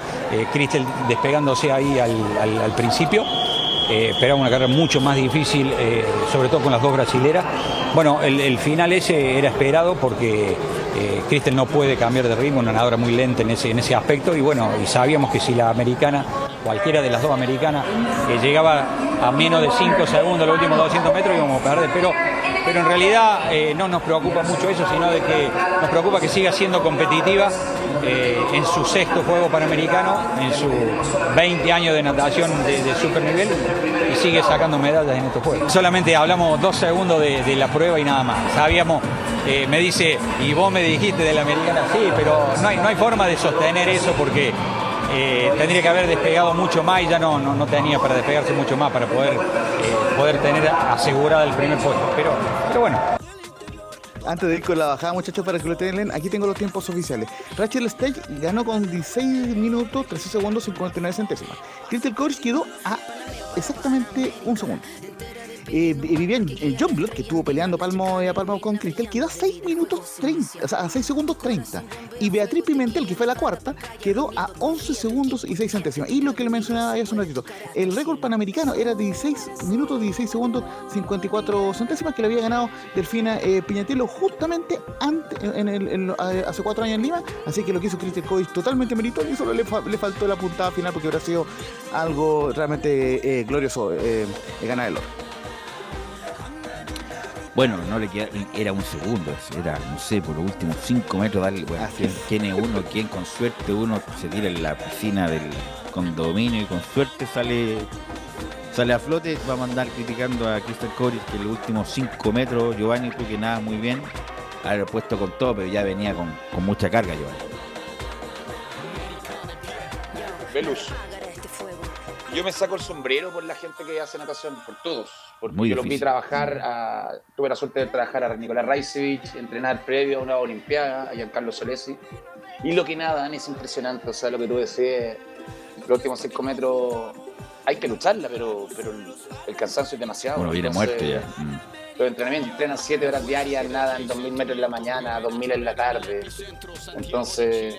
Kristel despegándose ahí al principio. Esperaba una carrera mucho más difícil, sobre todo con las dos brasileras. Bueno, el final ese era esperado porque Kristel no puede cambiar de ritmo, una nadadora muy lenta en ese aspecto. Y bueno, y sabíamos que si la americana, cualquiera de las dos americanas, llegaba a menos de 5 segundos los últimos 200 metros, íbamos a perder. Pero pero en realidad no nos preocupa mucho eso, sino de que nos preocupa que siga siendo competitiva en su sexto juego panamericano, en sus 20 años de natación de super nivel, y sigue sacando medallas en estos juegos. Solamente hablamos 2 segundos de la prueba y nada más. Sabíamos, me dice, y vos me dijiste de la americana, sí, pero no hay forma de sostener eso porque... tendría que haber despegado mucho más y ya no tenía para despegarse mucho más para poder tener asegurada el primer puesto, pero bueno. Antes de ir con la bajada, muchachos, para que lo tengan, aquí tengo los tiempos oficiales. Rachel Steyer ganó con 16 minutos, 13 segundos, 59 centésimas. Kristel Köbrich quedó a exactamente 1 segundo. Vivian Youngblood, que estuvo peleando palmo a palmo con Kristel, quedó a 6 minutos 30, o sea, a 6 segundos 30. Y Beatriz Pimentel, que fue la cuarta, quedó a 11 segundos y 6 centésimas. Y lo que le mencionaba ya hace un ratito, el récord panamericano era 16 minutos 16 segundos 54 centésimas, que le había ganado Delfina Piñatello justamente hace 4 años en Lima. Así que lo que hizo Kristel Köbrich totalmente meritorio, y solo le faltó la puntada final porque hubiera sido algo realmente glorioso ganar el oro. Bueno, no le queda, era 1 segundo, era, no sé, por los últimos 5 metros, darle, bueno, quien con suerte uno se tira en la piscina del condominio y con suerte sale a flote. Vamos a andar criticando a Kristel Köbrich que en los últimos 5 metros, Giovanni, tú que nada muy bien, haber puesto con todo, pero ya venía con mucha carga, Giovanni. Velus, yo me saco el sombrero por la gente que hace natación, por todos. Porque muy yo los vi trabajar, tuve la suerte de trabajar a Nicolás Rajcevic, entrenar previo a una Olimpiada, a Giancarlo Solesi. Y lo que nadan es impresionante, o sea, lo que tú decías, los últimos 5 metros hay que lucharla, pero el cansancio es demasiado. Bueno, viene muerto ya. Los entrenamientos, entrenan 7 horas diarias, nadan 2.000 metros en la mañana, 2.000 en la tarde. Entonces,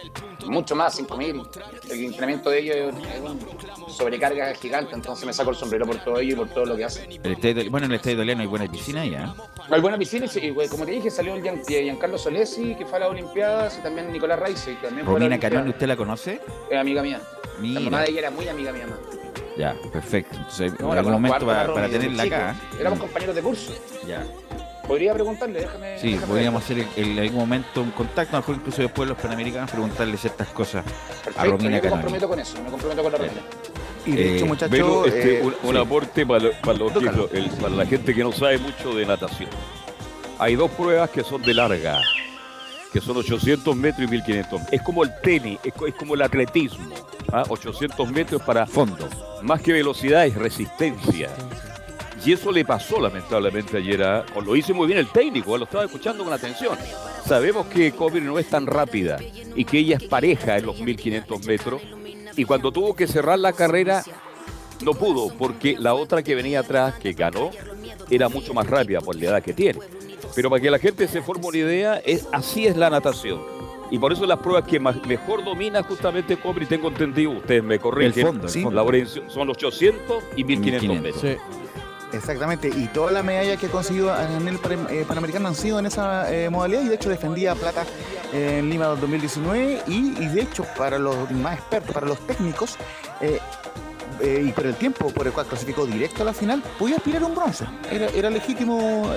mucho más, 5.000. El entrenamiento de ellos es una sobrecarga gigante, entonces me saco el sombrero por todo ello y por todo lo que hacen. Bueno, en el estadio italiano hay buena piscina ya. Hay buena piscina, sí, como te dije, salió el Giancarlo Solesi, que fue a las Olimpiadas, y también Nicolás Rajcevic, que también Romina Canón, ¿usted la conoce? Es amiga mía. Mira. La mamá de ella era muy amiga mía, mamá. Ya, perfecto. Entonces, en algún momento para tenerla acá. Éramos compañeros de curso. Ya. Podría preguntarle, déjame. Sí, déjame podríamos ver. Hacer en algún momento un contacto, a lo mejor incluso después los panamericanos, preguntarle ciertas cosas. Perfecto, a Romina Canoni. Me comprometo con la Romina. Y de hecho, muchachos. Pero un aporte para la gente que no sabe mucho de natación. Hay 2 pruebas que son de larga, que son 800 metros y 1500. Es como el tenis, es como el atletismo. 800 metros para fondo. Más que velocidad es resistencia. Y eso le pasó lamentablemente ayer a... Lo hizo muy bien el técnico, lo estaba escuchando con atención. Sabemos que Köbrich no es tan rápida y que ella es pareja en los 1500 metros. Y cuando tuvo que cerrar la carrera, no pudo, porque la otra que venía atrás, que ganó, era mucho más rápida por la edad que tiene. Pero para que la gente se forme una idea, así es la natación. Y por eso las pruebas que mejor domina justamente Köbrich, tengo entendido, ustedes me corrigen, el fondo. Laurencio, son los 800 y 1500 metros. Sí. Exactamente, y todas las medallas que ha conseguido en el Panamericano han sido en esa modalidad, y de hecho defendía plata en Lima 2019, y de hecho para los más expertos, para los técnicos, y por el tiempo por el cual clasificó directo a la final, podía aspirar a un bronce. Era legítimo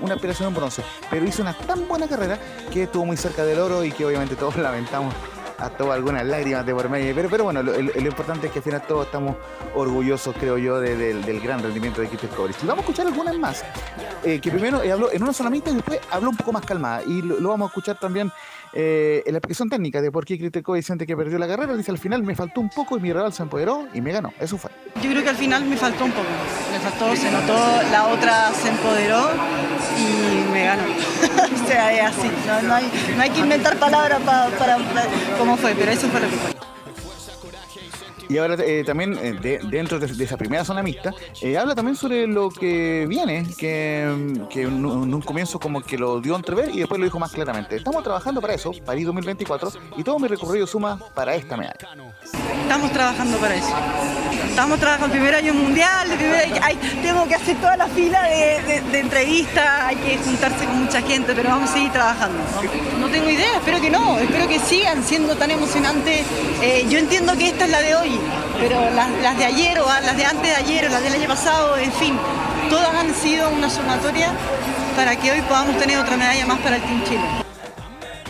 una aspiración a un bronce, pero hizo una tan buena carrera que estuvo muy cerca del oro y que obviamente todos lamentamos hasta algunas lágrimas de por medio. Pero bueno, lo importante es que al final todos estamos orgullosos, creo yo, del gran rendimiento de Kristel Köbrich. Y vamos a escuchar algunas más, que primero habló en una sola mitad y después habló un poco más calmada. Y lo vamos a escuchar también en la explicación técnica de por qué Kristel Köbrich siente que perdió la carrera. Dice, al final me faltó un poco y mi rival se empoderó y me ganó. Eso fue. Yo creo que al final me faltó un poco. Me faltó, se notó, la otra se empoderó y me ganó. O sea, es así. No hay que inventar palabras para cómo fue, pero eso fue lo que fue. Y ahora también dentro de esa primera zona mixta, habla también sobre lo que viene, que en un comienzo como que lo dio a entrever y después lo dijo más claramente. Estamos trabajando para eso, París 2024, y todo mi recorrido suma para esta medalla. Estamos trabajando para eso. Estamos trabajando el primer año mundial, tengo que hacer toda la fila de entrevistas, hay que juntarse con mucha gente, pero vamos a seguir trabajando. No tengo idea, espero que no, espero que sigan siendo tan emocionantes. Yo entiendo que esta es la de hoy, pero las de ayer o las de antes de ayer o las del año pasado, en fin, todas han sido una sumatoria para que hoy podamos tener otra medalla más para el Team Chile.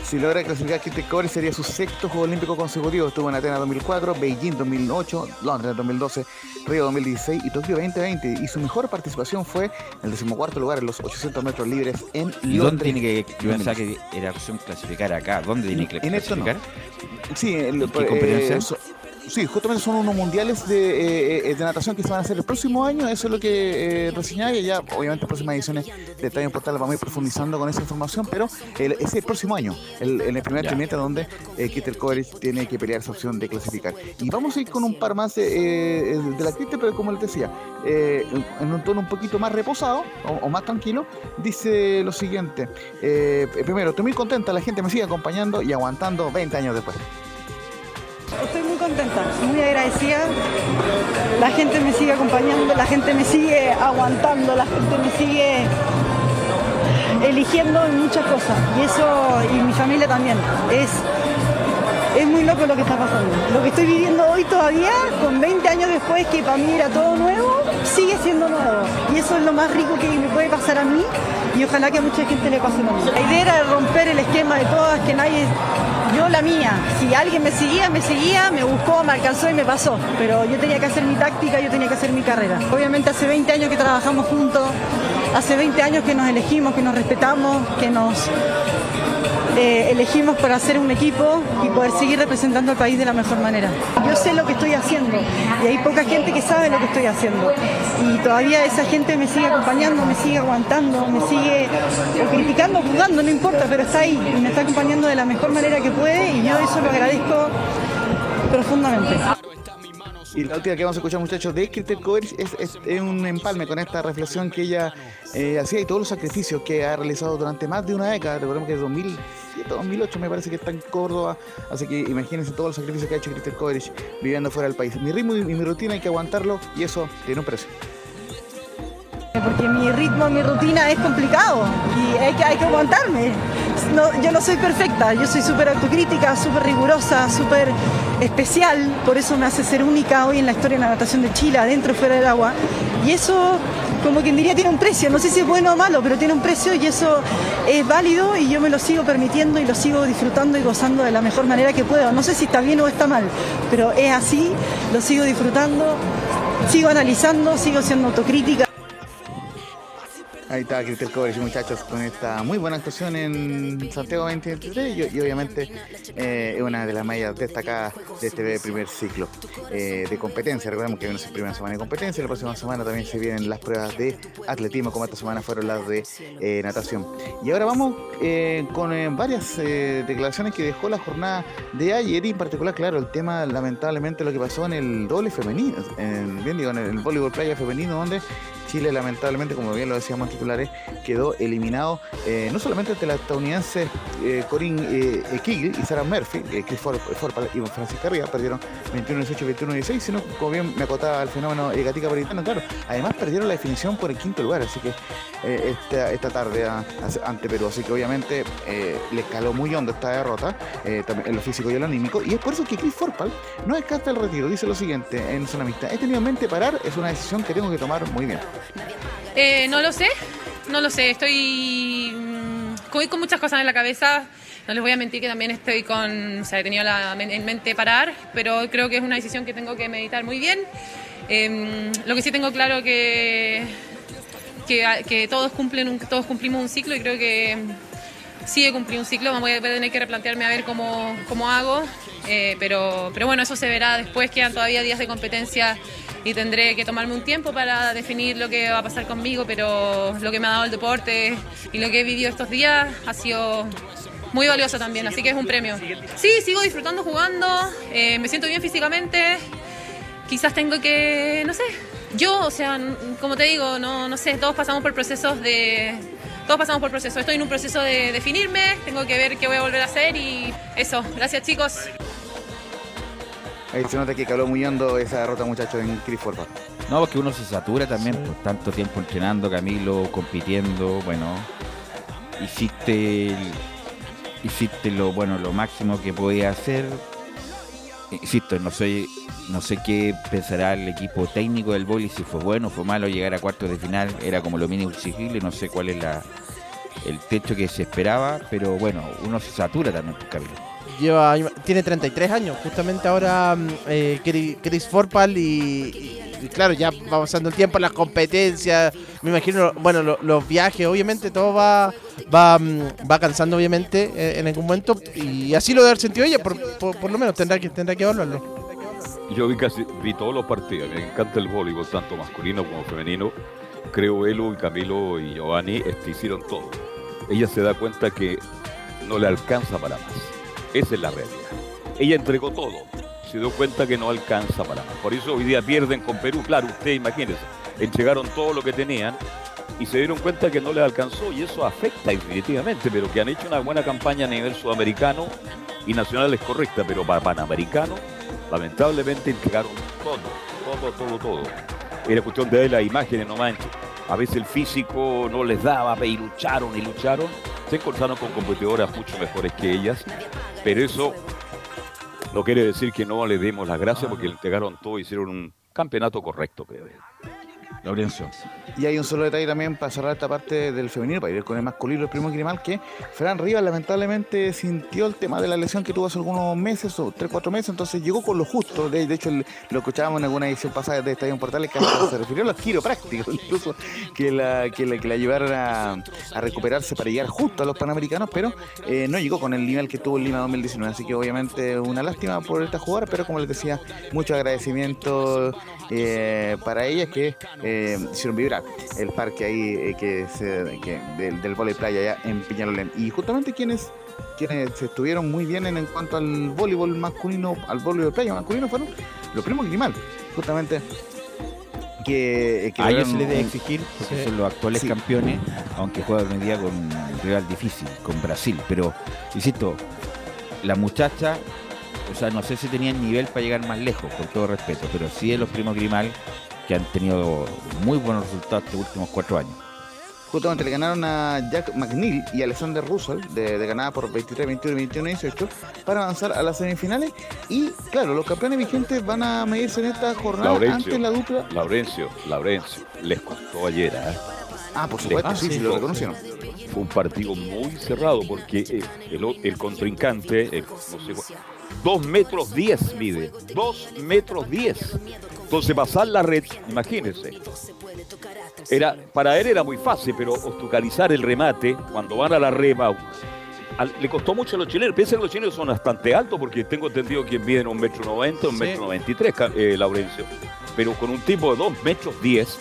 Si logra clasificar Kristel Köbrich sería su sexto Juego Olímpico consecutivo. Estuvo en Atenas 2004, Beijing 2008, Londres 2012, Río 2016 y Tokio 2020. Y su mejor participación fue el 14º lugar en los 800 metros libres en Londres. Yo pensaba que era opción clasificar acá. ¿Dónde tiene que clasificar? No. Sí, ¿qué competencia? Sí, justamente son unos mundiales de natación que se van a hacer el próximo año. Eso es lo que reseñaba, y ya obviamente las próximas ediciones de Estadio en Portales vamos a ir profundizando con esa información, pero es el próximo año, en el primer trimestre, donde Kristel Köbrich tiene que pelear esa opción de clasificar. Y vamos a ir con un par más de la Kristel, pero como les decía, en un tono un poquito más reposado o más tranquilo. Dice lo siguiente: primero, estoy muy contenta, la gente me sigue acompañando y aguantando 20 años después. Estoy muy contenta, muy agradecida, la gente me sigue acompañando, la gente me sigue aguantando, la gente me sigue eligiendo en muchas cosas, y eso, y mi familia también. Es muy loco lo que está pasando, lo que estoy viviendo hoy todavía, con 20 años después, que para mí era todo nuevo, sigue siendo nuevo, y eso es lo más rico que me puede pasar a mí, y ojalá que a mucha gente le pase lo mismo. La idea era romper el esquema de todas, que nadie... Yo la mía, si alguien me seguía, me buscó, me alcanzó y me pasó. Pero yo tenía que hacer mi táctica, yo tenía que hacer mi carrera. Obviamente hace 20 años que trabajamos juntos, hace 20 años que nos elegimos, que nos respetamos, que nos elegimos para hacer un equipo y poder seguir representando al país de la mejor manera. Yo sé lo que estoy haciendo y hay poca gente que sabe lo que estoy haciendo. Y todavía esa gente me sigue acompañando, me sigue aguantando, me sigue criticando, jugando, no importa, pero está ahí y me está acompañando de la mejor manera que puede, y yo eso lo agradezco profundamente. Y la última que vamos a escuchar, muchachos, de Kristel Köbrich es un empalme con esta reflexión que ella hacía y todos los sacrificios que ha realizado durante más de una década. Recordemos que es 2007, 2008 me parece que está en Córdoba, así que imagínense todos los sacrificios que ha hecho Kristel Köbrich viviendo fuera del país. Mi ritmo y mi rutina hay que aguantarlo, y eso tiene un precio. Porque mi ritmo, mi rutina es complicado y hay que aguantarme. No, yo no soy perfecta, yo soy súper autocrítica, súper rigurosa, súper especial, por eso me hace ser única hoy en la historia de la natación de Chile, adentro y fuera del agua. Y eso, como quien diría, tiene un precio, no sé si es bueno o malo, pero tiene un precio y eso es válido, y yo me lo sigo permitiendo y lo sigo disfrutando y gozando de la mejor manera que puedo. No sé si está bien o está mal, pero es así, lo sigo disfrutando, sigo analizando, sigo siendo autocrítica. Ahí está Kristel Köbrich, muchachos, con esta muy buena actuación en Santiago 2023 y obviamente una de las medallas destacadas de este primer ciclo de competencia. Recordemos que viene la primera semana de competencia, y la próxima semana también se vienen las pruebas de atletismo, como esta semana fueron las de natación. Y ahora vamos con varias declaraciones que dejó la jornada de ayer, y en particular, claro, el tema lamentablemente lo que pasó en el doble femenino, en el voleibol playa femenino, donde Chile lamentablemente, como bien lo decíamos antes, quedó eliminado no solamente ante la estadounidense Corinne Kegel y Sarah Murphy, Chris Forpal y Francisca Rivas, perdieron 21-18, 21-16, sino, como bien me acotaba el fenómeno Gatica Peritano, claro, además perdieron la definición por el 5º lugar, así que esta tarde ante Perú, así que obviamente le caló muy hondo esta derrota, también en lo físico y en lo anímico, y es por eso que Chris Forpal no descarta el retiro. Dice lo siguiente en zona mixta: he tenido en mente parar, es una decisión que tengo que tomar muy bien. No lo sé, estoy con muchas cosas en la cabeza, no les voy a mentir que también estoy he tenido en mente parar, pero creo que es una decisión que tengo que meditar muy bien. Lo que sí tengo claro que todos cumplimos un ciclo, y creo que sí he cumplido un ciclo. Voy a tener que replantearme a ver cómo hago, pero bueno, eso se verá después, quedan todavía días de competencia y tendré que tomarme un tiempo para definir lo que va a pasar conmigo, pero lo que me ha dado el deporte y lo que he vivido estos días ha sido muy valioso también, así que es un premio. Sí, sigo disfrutando jugando, me siento bien físicamente, quizás tengo que, no sé, como te digo, no sé, todos pasamos por procesos, estoy en un proceso de definirme, tengo que ver qué voy a volver a hacer y eso. Gracias, chicos. Ahí se nota que caló muy hondo esa derrota, muchachos, en Chris Forpal. No, porque uno se satura también, por tanto tiempo entrenando, Camilo, compitiendo, bueno, hiciste lo máximo que podía hacer. Insisto, no sé qué pensará el equipo técnico del vóley, si fue bueno o fue malo llegar a cuartos de final, era como lo mínimo exigible, no sé cuál es la el techo que se esperaba, pero bueno, uno se satura también por Camilo. Tiene 33 años, justamente ahora Chris Forpal y claro, ya va avanzando el tiempo, las competencias, me imagino, bueno, los viajes, obviamente todo va cansando obviamente en algún momento, y así lo debe haber sentido ella, por lo menos tendrá que evaluarlo. Yo vi todos los partidos, me encanta el voleibol, tanto masculino como femenino. Creo Elu, Camilo y Giovanni hicieron todo. Ella se da cuenta que no le alcanza para más. Esa es la realidad. Ella entregó todo. Se dio cuenta que no alcanza para más. Por eso hoy día pierden con Perú. Claro, ustedes imagínense. Entregaron todo lo que tenían y se dieron cuenta que no les alcanzó, y eso afecta definitivamente, pero que han hecho una buena campaña a nivel sudamericano y nacional es correcta, pero para panamericano lamentablemente entregaron todo. Era cuestión de las imágenes, no manches. A veces el físico no les daba y lucharon. Se encontraron con competidoras mucho mejores que ellas, pero eso no quiere decir que no les demos las gracias, porque le entregaron todo y hicieron un campeonato correcto, creo. Laurencio. Y hay un solo detalle también para cerrar esta parte del femenino, para ir con el masculino, el primo Grimal, que Fran Rivas lamentablemente sintió el tema de la lesión que tuvo hace algunos meses, o 3-4 meses, entonces llegó con lo justo. De hecho, lo escuchábamos en alguna edición pasada de Estadio en Portales, que se refirió a los quiroprácticos, incluso que la llevaron a recuperarse para llegar justo a los Panamericanos, pero no llegó con el nivel que tuvo en Lima 2019, así que obviamente una lástima por esta jugadora, pero como les decía, mucho agradecimiento para ella, que hicieron vibrar el parque ahí del voleibol playa allá en Peñalolén. Y justamente quienes estuvieron muy bien en cuanto al voleibol masculino, al voleibol playa masculino, fueron los primos Grimaldi, justamente que a ellos se les debe exigir, porque son los actuales campeones, aunque juegan hoy día con un rival difícil, con Brasil, pero insisto, la muchacha, o sea, no sé si tenían nivel para llegar más lejos, con todo respeto, pero sí los primos Grimaldi, que han tenido muy buenos resultados estos últimos 4 años. Justamente le ganaron a Jack McNeil y Alexander Russell de ganada por 23, 21, 21 y 18 para avanzar a las semifinales. Y claro, los campeones vigentes van a medirse en esta jornada ante la dupla. Laurencio, les costó ayer, ¿eh? Ah, por supuesto, sí, lo reconocieron. Fue un partido muy cerrado porque el contrincante, no sé, 2,10 metros mide, 2,10 metros. Entonces pasar la red, imagínense, para él era muy fácil, pero obstaculizar el remate cuando van a la rema, le costó mucho a los chilenos. Piensen que los chilenos son bastante altos, porque tengo entendido que miden 1,90 metros, 1,93 metros, Laurencio, pero con un tipo de 2,10 metros,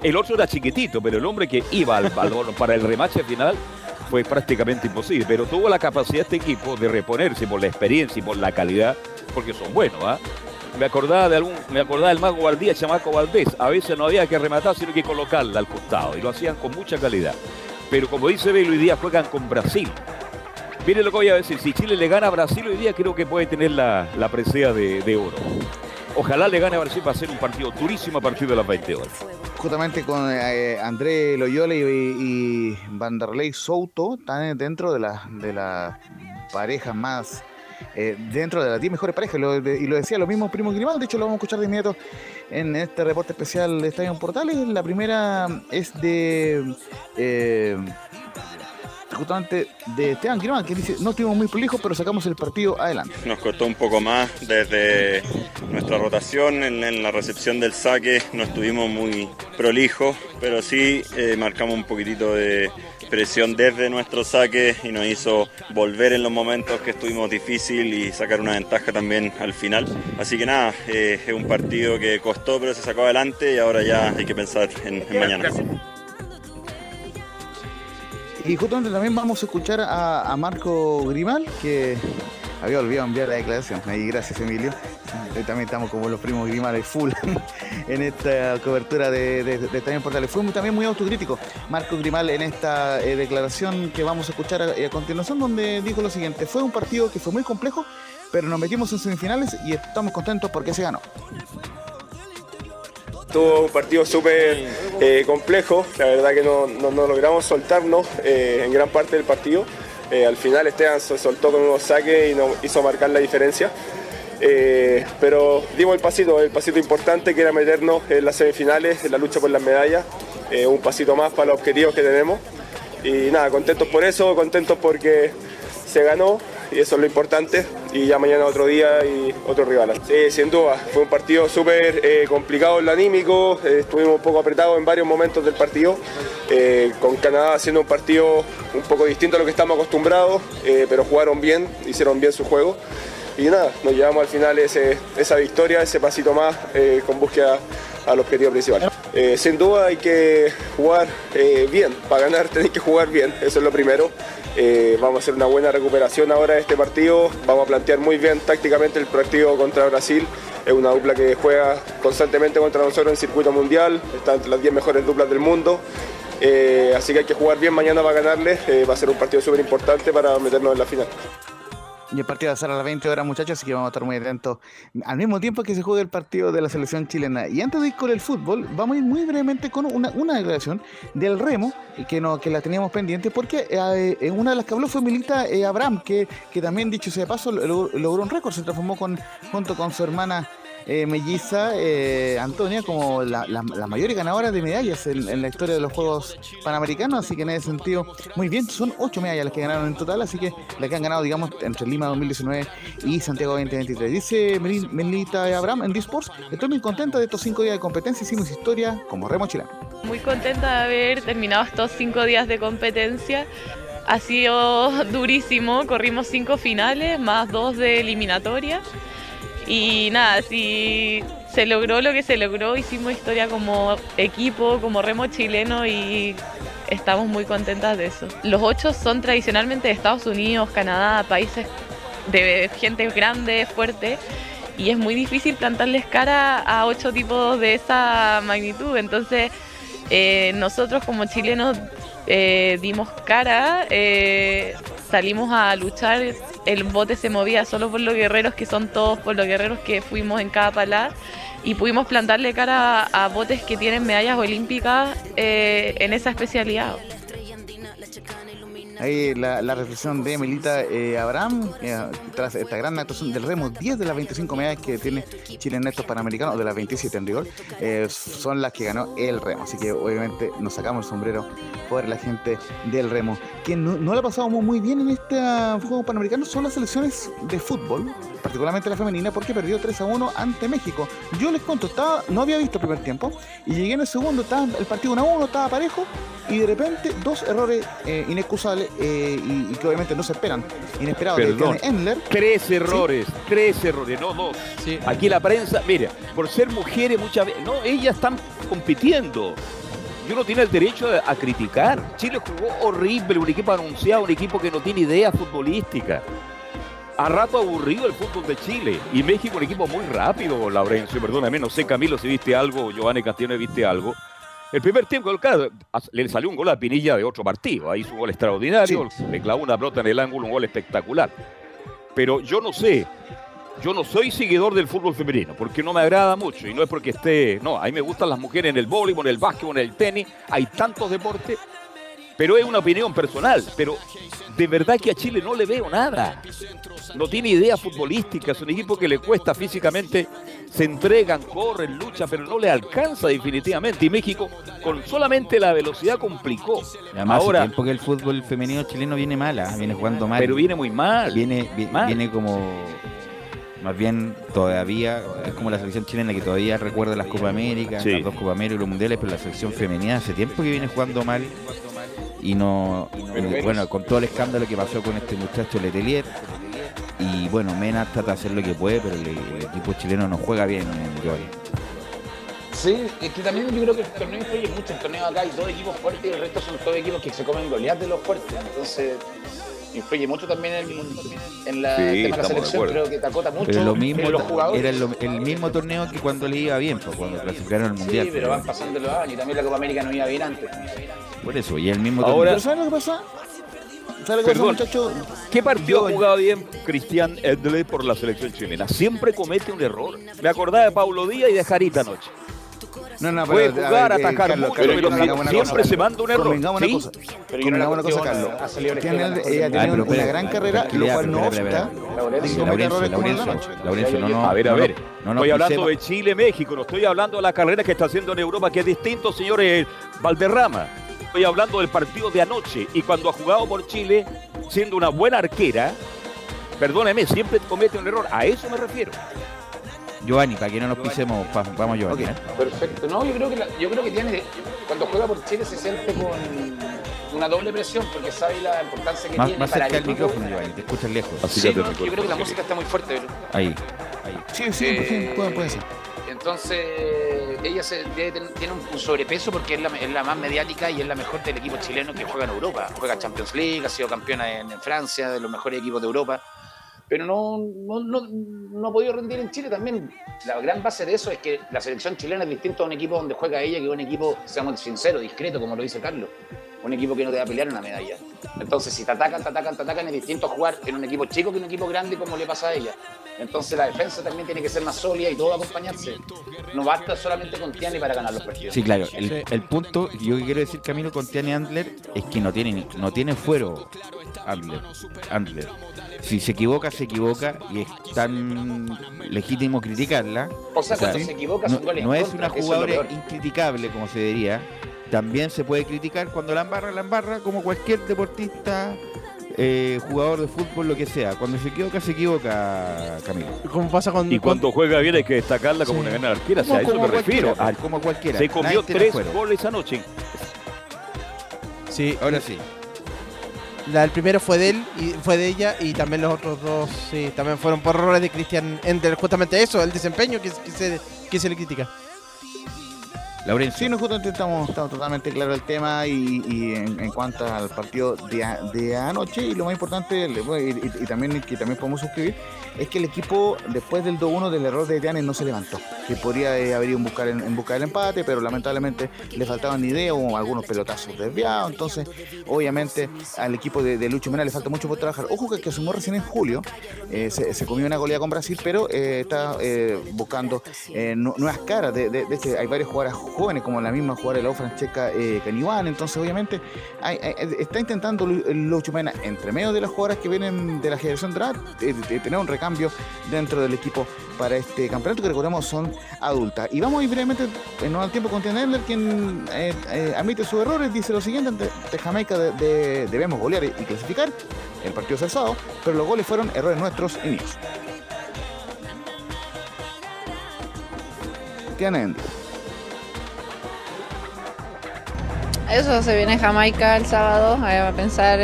el otro era chiquitito, pero el hombre que iba al balón para el remate final fue prácticamente imposible, pero tuvo la capacidad este equipo de reponerse por la experiencia y por la calidad, porque son buenos, ¿ah? Me acordaba del mago Valdía, chamaco Valdés. A veces no había que rematar, sino que colocarla al costado, y lo hacían con mucha calidad. Pero como dice Belo, hoy día juegan con Brasil. Miren lo que voy a decir, si Chile le gana a Brasil hoy día, creo que puede tener la presea de oro. Ojalá le gane a Brasil, va a ser un partido durísimo a partir de las 20 horas. Justamente con André Loyola y Vanderlei Souto están dentro de las parejas más, dentro de las 10 mejores parejas, y lo decía lo mismo primo Grimaldi. De hecho, lo vamos a escuchar de inmediato en este reporte especial de Estadio en Portales. La primera es de... justamente de Esteban Grimalt, que dice: no estuvimos muy prolijos, pero sacamos el partido adelante. Nos costó un poco más desde nuestra rotación, en la recepción del saque no estuvimos muy prolijos, pero sí marcamos un poquitito de presión desde nuestro saque y nos hizo volver en los momentos que estuvimos difícil y sacar una ventaja también al final. Así que nada, es un partido que costó, pero se sacó adelante, y ahora ya hay que pensar en mañana. Y justamente también vamos a escuchar a Marco Grimal, que había olvidado enviar la declaración. Ahí, gracias, Emilio. También estamos como los primos Grimal y full en esta cobertura de Estadio en Portales. Fue también muy autocrítico Marco Grimal en esta declaración que vamos a escuchar a continuación, donde dijo lo siguiente: fue un partido que fue muy complejo, pero nos metimos en semifinales y estamos contentos porque se ganó. Estuvo un partido súper complejo, la verdad que no logramos soltarnos en gran parte del partido. Al final Esteban se soltó con unos saques y nos hizo marcar la diferencia. Pero dimos el pasito importante, que era meternos en las semifinales, en la lucha por las medallas. Un pasito más para los objetivos que tenemos. Y nada, contentos por eso, contentos porque se ganó y eso es lo importante. Y ya mañana otro día y otro rival. Sí, sin duda, fue un partido súper complicado en lo anímico, estuvimos un poco apretados en varios momentos del partido, con Canadá haciendo un partido un poco distinto a lo que estamos acostumbrados, pero jugaron bien, hicieron bien su juego. Y nada, nos llevamos al final esa victoria, ese pasito más con búsqueda al objetivo principal. Sin duda hay que jugar bien, para ganar tenéis que jugar bien, eso es lo primero. Vamos a hacer una buena recuperación ahora de este partido, vamos a plantear muy bien tácticamente el partido contra Brasil. Es una dupla que juega constantemente contra nosotros en circuito mundial, está entre las 10 mejores duplas del mundo. Así que hay que jugar bien mañana para ganarles, va a ser un partido súper importante para meternos en la final. Y el partido va a ser a las 20 horas, muchachos, así que vamos a estar muy atentos. Al mismo tiempo que se juega el partido de la selección chilena. Y antes de ir con el fútbol, vamos a ir muy brevemente con una declaración del remo, que la teníamos pendiente, porque en una de las que habló fue Milita Abraham, que también, dicho sea de paso, logró un récord. Se transformó junto con su hermana melliza Antonia como la mayor ganadora de medallas en la historia de los Juegos Panamericanos, así que en ese sentido muy bien, son 8 medallas las que ganaron en total, así que las que han ganado, digamos, entre Lima 2019 y Santiago 2023. Dice Melita Abraham en D-Sports: estoy muy contenta de estos 5 días de competencia, hicimos historia como remo chileno. Muy contenta de haber terminado estos 5 días de competencia. Ha sido durísimo, corrimos 5 finales más 2 de eliminatoria. Y nada, si se logró lo que se logró, hicimos historia como equipo, como remo chileno y estamos muy contentas de eso. Los 8 son tradicionalmente de Estados Unidos, Canadá, países de gente grande, fuerte, y es muy difícil plantarles cara a 8 tipos de esa magnitud. Entonces nosotros como chilenos dimos cara, salimos a luchar. El bote se movía solo por los guerreros que son todos, por los guerreros que fuimos en cada palada, y pudimos plantarle cara a botes que tienen medallas olímpicas en esa especialidad. Ahí la reflexión de Melita Abraham, tras esta gran actuación del remo. 10 de las 25 medallas que tiene Chile en estos Panamericanos, de las 27 en rigor, son las que ganó el remo. Así que obviamente nos sacamos el sombrero por la gente del remo, que no la ha pasado muy bien en este Juego Panamericano. Son las selecciones de fútbol, particularmente la femenina, porque perdió 3-1 ante México. Yo les cuento, no había visto el primer tiempo y llegué en el segundo, estaba el partido 1-1, estaba parejo, y de repente 2 errores inexcusables y que obviamente no se esperan, inesperados. Perdón, de Christiane Endler. 3 errores, ¿sí? 3 errores, no 2. Sí. Aquí la prensa, mira, por ser mujeres muchas veces, no, ellas están compitiendo. Y uno tiene el derecho a criticar. Chile jugó horrible, un equipo anunciado, un equipo que no tiene idea futbolística. A rato aburrido el fútbol de Chile. Y México, un equipo muy rápido, Laurencio, perdóname, no sé, Camilo, si viste algo, Giovanni Castillo, viste algo. El primer tiempo, claro, le salió un gol a Pinilla de otro partido, ahí su gol extraordinario, sí. Le clavó una pelota en el ángulo, un gol espectacular. Pero yo no sé, yo no soy seguidor del fútbol femenino, porque no me agrada mucho, y no es porque esté... No, a mí me gustan las mujeres en el voleibol, en el básquetbol, en el tenis, hay tantos deportes... Pero es una opinión personal, pero de verdad que a Chile no le veo nada. No tiene ideas futbolísticas, es un equipo que le cuesta físicamente, se entregan, corren, luchan, pero no le alcanza definitivamente. Y México, con solamente la velocidad, complicó. Además, ahora, hace tiempo que el fútbol femenino chileno viene mala, viene jugando mal. Pero viene muy mal. Viene como... Más bien, todavía es como la selección chilena, que todavía recuerda las Copa América, sí, las 2 Copa América y los mundiales, pero la selección femenina hace tiempo que viene jugando mal. Y bueno, con todo el escándalo que pasó con este muchacho Letelier, y bueno, Mena trata de hacer lo que puede, pero el equipo chileno no juega bien en hoy. Sí, es que también yo creo que el torneo influye mucho. El torneo acá hay 2 equipos fuertes y el resto son todos equipos que se comen goleadas de los fuertes, entonces influye mucho también en la, sí, tema de la selección. De creo que te acota mucho. Pero lo mismo, en los jugadores. Era el mismo torneo que cuando les iba bien, pues, cuando clasificaron al mundial. Sí, pero van pasando los años y también la Copa América no iba bien antes. Por eso, y el mismo ahora, torneo. ¿Sabes lo que pasa? ¿Sabes lo que pasa, muchachos? ¿Qué partido ha jugado bien Christiane Endler por la selección chilena? Siempre comete un error. Me acordaba de Paulo Díaz y de Jarita anoche. No, puede jugar, atacar, Carlos, mucho, pero siempre se manda un error. ¿Sí? Cosa, pero yo no una cosa, Carlos. Ella ha tenido una gran carrera, lo cual no obsta. Laurencio, no. A ver. Estoy hablando de Chile, México, no estoy hablando de la carrera que está haciendo en Europa, que es distinto, señores, Valderrama. estoy hablando del partido de anoche. Y cuando ha jugado por Chile, siendo una buena arquera, perdóname, siempre comete un error. A eso me refiero. Giovanni, para que no nos pisemos, vamos Giovanni. Okay. Perfecto. No, yo creo que tiene, cuando juega por Chile se siente con una doble presión, porque sabe la importancia que tiene más para el micrófono, Giovanni, te escuchas lejos. Así sí, no, yo creo que la música está muy fuerte. Pero... Ahí. Sí, puede ser. Entonces, ella tiene un sobrepeso porque es la más mediática y es la mejor del equipo chileno que juega en Europa. Juega Champions League, ha sido campeona en Francia, de los mejores equipos de Europa. Pero no ha podido rendir en Chile también. La gran base de eso es que la selección chilena es distinta a un equipo donde juega ella, que un equipo, seamos sinceros, discreto, como lo dice Carlos. Un equipo que no te va a pelear una medalla. Entonces, si te atacan, es distinto a jugar en un equipo chico que en un equipo grande, como le pasa a ella. Entonces, la defensa también tiene que ser más sólida y todo acompañarse. No basta solamente con Tiani para ganar los partidos. Sí, claro. El punto que yo quiero decir, Camilo, con Tiani Endler es que no tiene fuero Endler. Si se equivoca y es tan legítimo criticarla. O sea, cuando se equivoca, no es una jugadora incriticable como se diría. También se puede criticar cuando la embarra como cualquier deportista, jugador de fútbol, lo que sea. Cuando se equivoca, Camilo. ¿Cómo pasa cuando, y cuando juega bien hay que destacarla como una gran arquera? O sea, a eso me refiero. Como cualquiera. Se comió 3 goles anoche. Sí, ahora sí. El primero fue de él y fue de ella, y también los otros dos también fueron por errores de Christiane Endler. Justamente eso, el desempeño que se le critica. Laurencio. Sí, nosotros estamos totalmente claro el tema y en cuanto al partido de anoche, y lo más importante y también que también podemos suscribir es que el equipo después del 2-1 del error de Tiani no se levantó, que podría haber ido en busca del empate, pero lamentablemente le faltaban ideas o algunos pelotazos desviados. Entonces obviamente al equipo de Lucho Mena le falta mucho por trabajar. Ojo que sumó recién en julio, se comió una goleada con Brasil, pero está buscando nuevas caras. De este, hay varias jugadoras jóvenes, como la misma jugadora de la U, Francesca Canibal. Entonces obviamente está intentando Lucho Mena, entre medio de las jugadoras que vienen de la generación draft, tener un recambio dentro del equipo para este campeonato, que recordemos son adultas. Y vamos a ir brevemente, no al tiempo, con Tiani Endler, quien admite sus errores, dice lo siguiente: ante Jamaica debemos golear y clasificar, el partido es el sábado, pero los goles fueron errores nuestros y míos. Tiani Endler. Eso, se viene Jamaica el sábado a pensar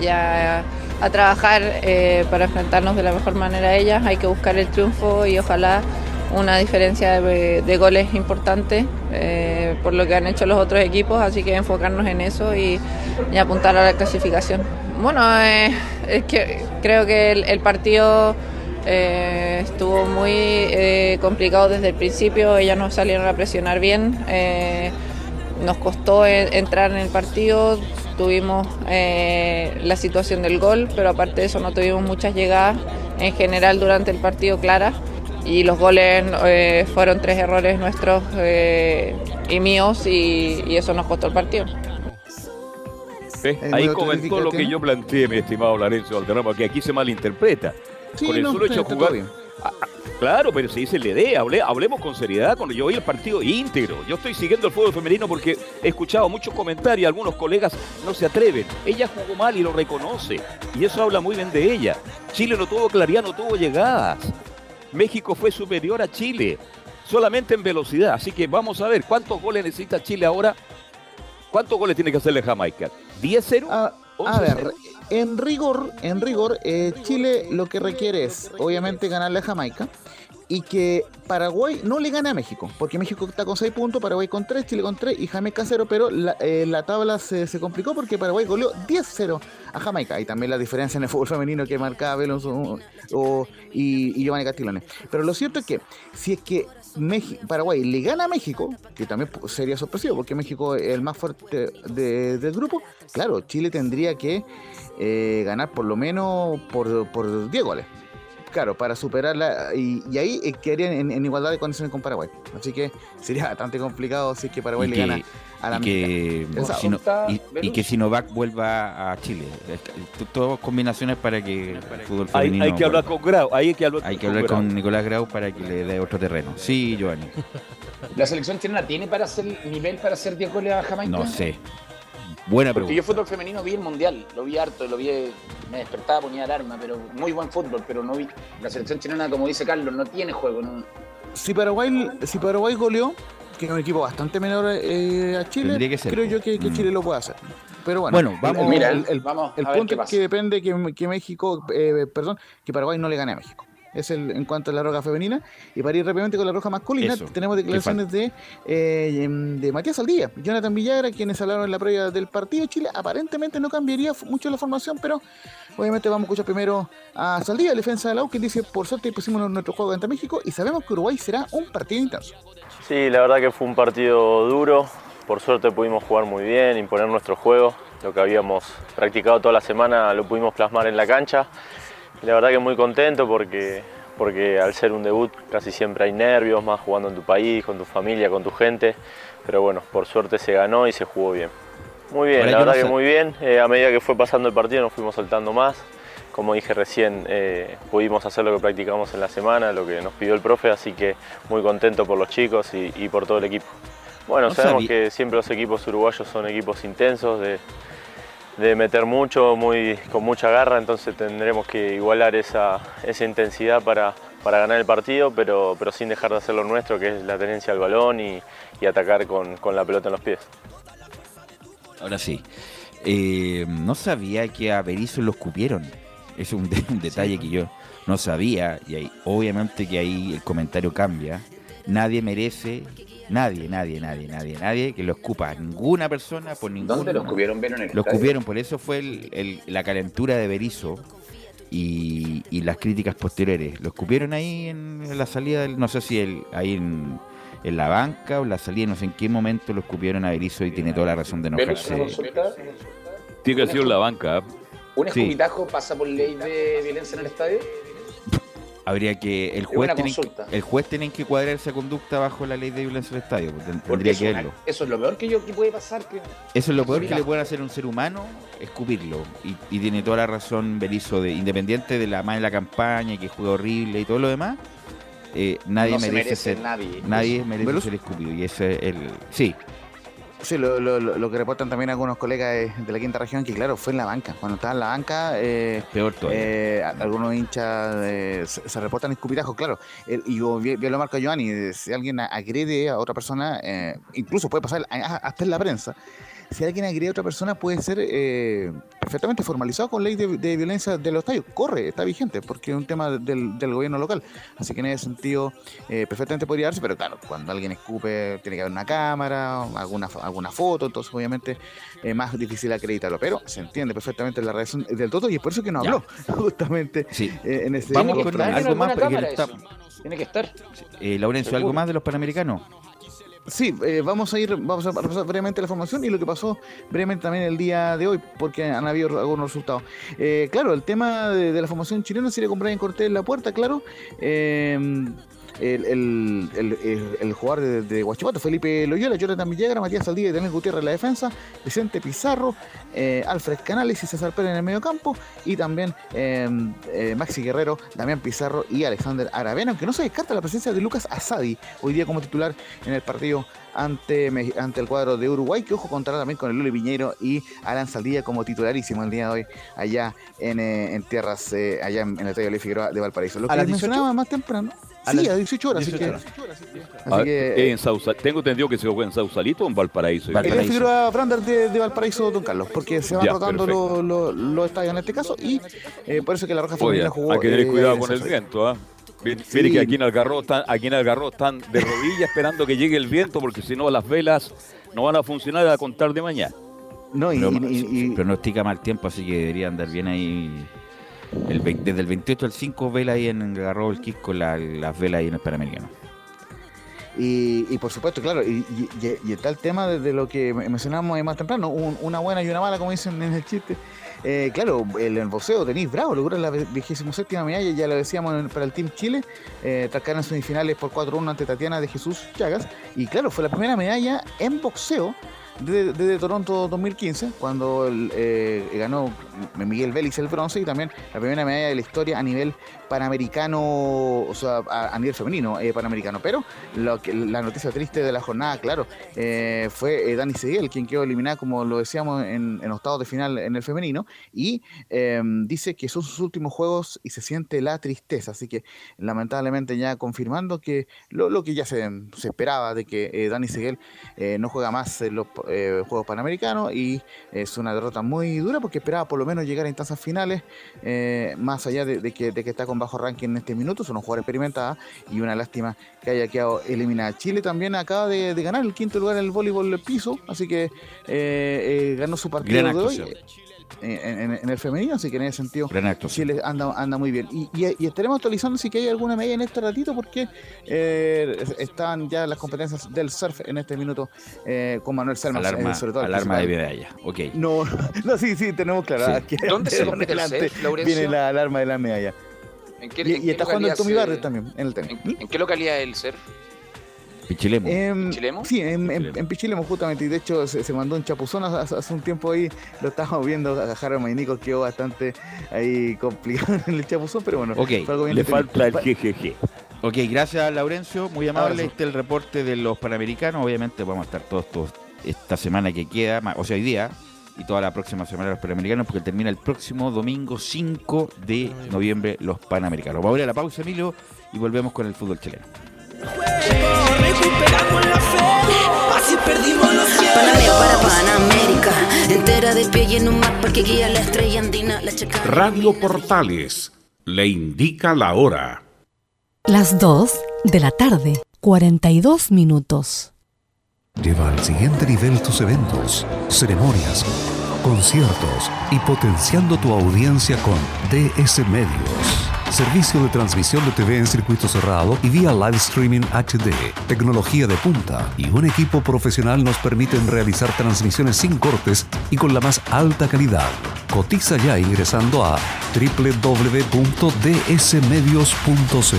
ya a trabajar para enfrentarnos de la mejor manera a ellas. Hay que buscar el triunfo y ojalá una diferencia de goles importante por lo que han hecho los otros equipos, así que enfocarnos en eso y apuntar a la clasificación. Bueno, es que creo que el partido estuvo muy complicado desde el principio. Ellas nos salieron a presionar bien. Nos costó entrar en el partido, tuvimos la situación del gol, pero aparte de eso no tuvimos muchas llegadas en general durante el partido claras, y los goles fueron 3 errores nuestros y míos, y eso nos costó el partido. Ahí comentó lo que yo planteé, mi estimado Lorenzo Valderrama, que aquí se malinterpreta. Sí, con el solo hecho de jugar... Claro, pero se dice la idea, hablemos con seriedad. Cuando yo vi el partido íntegro, yo estoy siguiendo el fútbol femenino porque he escuchado muchos comentarios, algunos colegas no se atreven. Ella jugó mal y lo reconoce, y eso habla muy bien de ella. Chile no tuvo claridad, no tuvo llegadas. México fue superior a Chile, solamente en velocidad. Así que vamos a ver, ¿cuántos goles necesita Chile ahora? ¿Cuántos goles tiene que hacerle Jamaica? ¿10-0? A ver, en rigor, Chile lo que requiere es, obviamente, ganarle a Jamaica y que Paraguay no le gane a México, porque México está con 6 puntos, Paraguay con 3, Chile con 3 y Jamaica 0, pero la tabla se complicó porque Paraguay goleó 10-0 a Jamaica, y también la diferencia en el fútbol femenino que marcaba Velos y Giovanni Castiglione. Pero lo cierto es que, si es que Paraguay le gana a México, que también sería sorpresivo porque México es el más fuerte del grupo, claro, Chile tendría que ganar por lo menos por 10 goles. Claro, para superarla, y ahí quedarían en igualdad de condiciones con Paraguay. Así que sería bastante complicado si es que Paraguay le gana a la América. Y que Sinovac vuelva a Chile. Todas combinaciones para que el fútbol femenino... Hay que hablar con Grau. Hay que hablar con Nicolás Grau para que le dé otro terreno. Sí, Giovanni. ¿La selección chilena tiene para hacer nivel para hacer 10 goles a Jamaica? No sé. Buena pregunta. Porque yo fútbol femenino vi el Mundial, lo vi harto, lo vi, me despertaba, ponía alarma, pero muy buen fútbol, pero no vi. La selección chilena, como dice Carlos, no tiene juego. No. Si Paraguay goleó, que es un equipo bastante menor a Chile, creo yo que Chile lo puede hacer. Pero bueno, vamos, mira, el punto es que depende que México, que Paraguay no le gane a México. Es en cuanto a la roja femenina. Y para ir rápidamente con la roja masculina, tenemos declaraciones de Matías Saldivia, Jonathan Villagra, quienes hablaron en la previa del partido. Chile aparentemente no cambiaría mucho la formación, pero obviamente vamos a escuchar primero a Saldivia, defensa de la U, que dice: por suerte pusimos nuestro juego ante México y sabemos que Uruguay será un partido intenso. Sí, la verdad que fue un partido duro. Por suerte pudimos jugar muy bien, imponer nuestro juego. Lo que habíamos practicado toda la semana lo pudimos plasmar en la cancha. La verdad que muy contento porque al ser un debut casi siempre hay nervios, más jugando en tu país, con tu familia, con tu gente. Pero bueno, por suerte se ganó y se jugó bien. Muy bien, la verdad que muy bien. A medida que fue pasando el partido nos fuimos soltando más. Como dije recién, pudimos hacer lo que practicamos en la semana, lo que nos pidió el profe. Así que muy contento por los chicos y por todo el equipo. Bueno, sabemos que siempre los equipos uruguayos son equipos intensos de meter mucho, con mucha garra, entonces tendremos que igualar esa intensidad para ganar el partido, pero sin dejar de hacer lo nuestro, que es la tenencia al balón y atacar con la pelota en los pies. Ahora sí, no sabía que a Berizzo lo escupieron, es un detalle que yo no sabía, y ahí, obviamente que ahí el comentario cambia. Nadie merece, nadie que lo escupa. Ninguna persona por ningún... ¿Dónde lo escupieron? Lo escupieron, por eso fue la calentura de Berizzo y las críticas posteriores. Lo escupieron ahí en la salida, no sé si ahí en la banca o la salida, no sé en qué momento lo escupieron a Berizzo y tiene toda la razón de enojarse. Tiene que haber sido en la banca. ¿Un escupitajo pasa por ley de violencia en el estadio? Habría que... El juez tiene que cuadrar esa conducta bajo la ley de violencia del estadio. Tendría que verlo. Eso es lo peor que puede pasar. Eso es lo peor que le puede hacer a un ser humano, escupirlo. Y tiene toda la razón Berizzo, independiente de la mala campaña, que juega horrible y todo lo demás, nadie merece ser escupido. Y ese es el... Sí. Sí, lo que reportan también algunos colegas de la quinta región, que claro, fue en la banca. Cuando estaba en la banca, peor todavía. Algunos hinchas se reportan escupitajos, claro. Y yo vi lo marco a Giovanni, si alguien agrede a otra persona, incluso puede pasar hasta en la prensa. Si alguien agrede a otra persona, puede ser perfectamente formalizado con ley de violencia de los estadios. Corre, está vigente, porque es un tema del gobierno local. Así que en ese sentido, perfectamente podría darse, pero claro, cuando alguien escupe, tiene que haber una cámara, alguna foto, entonces obviamente es más difícil acreditarlo. Pero se entiende perfectamente la reacción del Toto y es por eso que no habló, justamente. Sí. En ese... Vamos con algo más, porque tiene que estar. Laurencio, ¿algo más de los Panamericanos? Sí, vamos a repasar brevemente la formación y lo que pasó brevemente también el día de hoy, porque han habido algunos resultados. Claro, el tema de la formación chilena sería con Brian Cortés en la puerta, claro. El jugador de Huachipato, Felipe Loyola, Jonathan Villagra, Matías Saldivia y Daniel Gutiérrez en la defensa, Vicente Pizarro, Alfred Canales y César Pérez en el medio campo, y también Maxi Guerrero, Damián Pizarro y Alexander Aravena, aunque no se descarta la presencia de Lucas Asadi hoy día como titular en el partido ante el cuadro de Uruguay, que ojo, contará también con el Luli Piñeiro y Alan Saldivia como titularísimo el día de hoy allá en tierras, allá en el estadio Luis Figueroa de Valparaíso. Lo que les mencionaba más temprano. Sí, a 18 horas, 18 horas. En tengo entendido que se juega en Sausalito o en Valparaíso. En la figura Brander de Valparaíso, don Carlos, porque se van rotando los estadios en este caso, y por eso que la Roja Femenina jugó. Hay que tener cuidado con el viento, ¿ah? Mire que aquí en Algarrobo están de rodillas esperando que llegue el viento, porque si no las velas no van a funcionar a contar de mañana. No, y pronostica mal tiempo, así que debería andar bien ahí. Desde el 28 al 5 velas ahí en Garro el Quisco, las velas ahí en el Panamericano. Y por supuesto, claro, y está el tema de lo que mencionamos más temprano, una buena y una mala, como dicen en el chiste. Claro, el boxeo, Denis Bravo logra la 27ª medalla, ya lo decíamos, para el Team Chile, tras caer en semifinales por 4-1 ante Tatiana de Jesús Chagas, y claro, fue la primera medalla en boxeo desde Toronto 2015, cuando ganó Miguel Véliz el bronce, y también la primera medalla de la historia a nivel panamericano, o sea, a nivel femenino panamericano. Pero la noticia triste de la jornada, claro, fue Dani Seguel, quien quedó eliminada, como lo decíamos, en octavos de final en el femenino, y dice que son sus últimos juegos y se siente la tristeza, así que lamentablemente ya confirmando que lo que ya se esperaba de que Dani Seguel no juega más en los Juegos Panamericanos, y es una derrota muy dura porque esperaba por lo menos llegar a instancias finales, más allá de que está con bajo ranking en este minuto, son un jugador experimentado, y una lástima que haya quedado eliminada. Chile también acaba de ganar el quinto lugar en el voleibol piso, así que ganó su partido de hoy en el femenino, así que en ese sentido Chile anda muy bien, y estaremos actualizando si que hay alguna medalla en este ratito, porque están ya las competencias del surf en este minuto con Manuel Salmas, sobre todo alarma de medalla. Okay. No, sí, tenemos claro, sí. ¿Dónde se compite el surf? Viene la alarma de la medalla. ¿En qué está jugando el Tommy Barrios también en el tenis. ¿En qué localidad es el surf? Pichilemo. ¿Pichilemo? Sí, en Pichilemo justamente, y de hecho se mandó un chapuzón hace un tiempo ahí, lo estábamos viendo a Harold Mainico, quedó bastante ahí complicado en el chapuzón, pero bueno. Ok, le falta el jejeje. Ok, gracias Laurencio, muy amable. Este es el reporte de los Panamericanos, obviamente vamos a estar todos esta semana que queda, o sea hoy día, y toda la próxima semana los Panamericanos, porque termina el próximo domingo 5 de noviembre los Panamericanos. Vamos a ir a la pausa, Emilio, y volvemos con el fútbol chileno. Recuperamos la fe, así perdimos los cielos. Panamá para Panamérica, entera de pie y en un mapa que guía la estrella andina, la chacana. Radio Portales le indica la hora. Las 2 de la tarde, 42 minutos. Lleva al siguiente nivel tus eventos, ceremonias, conciertos y potenciando tu audiencia con DS Medios. Servicio de transmisión de TV en circuito cerrado y vía live streaming HD. Tecnología de punta y un equipo profesional nos permiten realizar transmisiones sin cortes y con la más alta calidad. Cotiza ya ingresando a www.dsmedios.cl.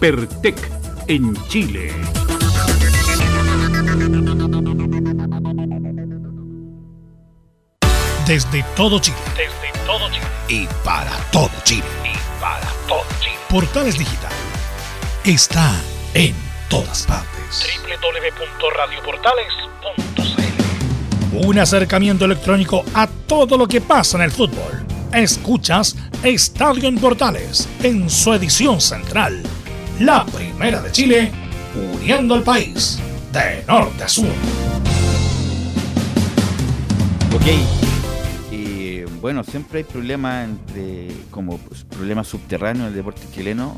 Pertec en Chile. Desde todo Chile. Y para todo Chile. Portales Digital está en todas partes. www.radioportales.cl. Un acercamiento electrónico a todo lo que pasa en el fútbol. Escuchas Estadio en Portales en su edición central. La primera de Chile, uniendo al país de norte a sur. Ok. Bueno, siempre hay problemas como problemas subterráneos en el deporte chileno.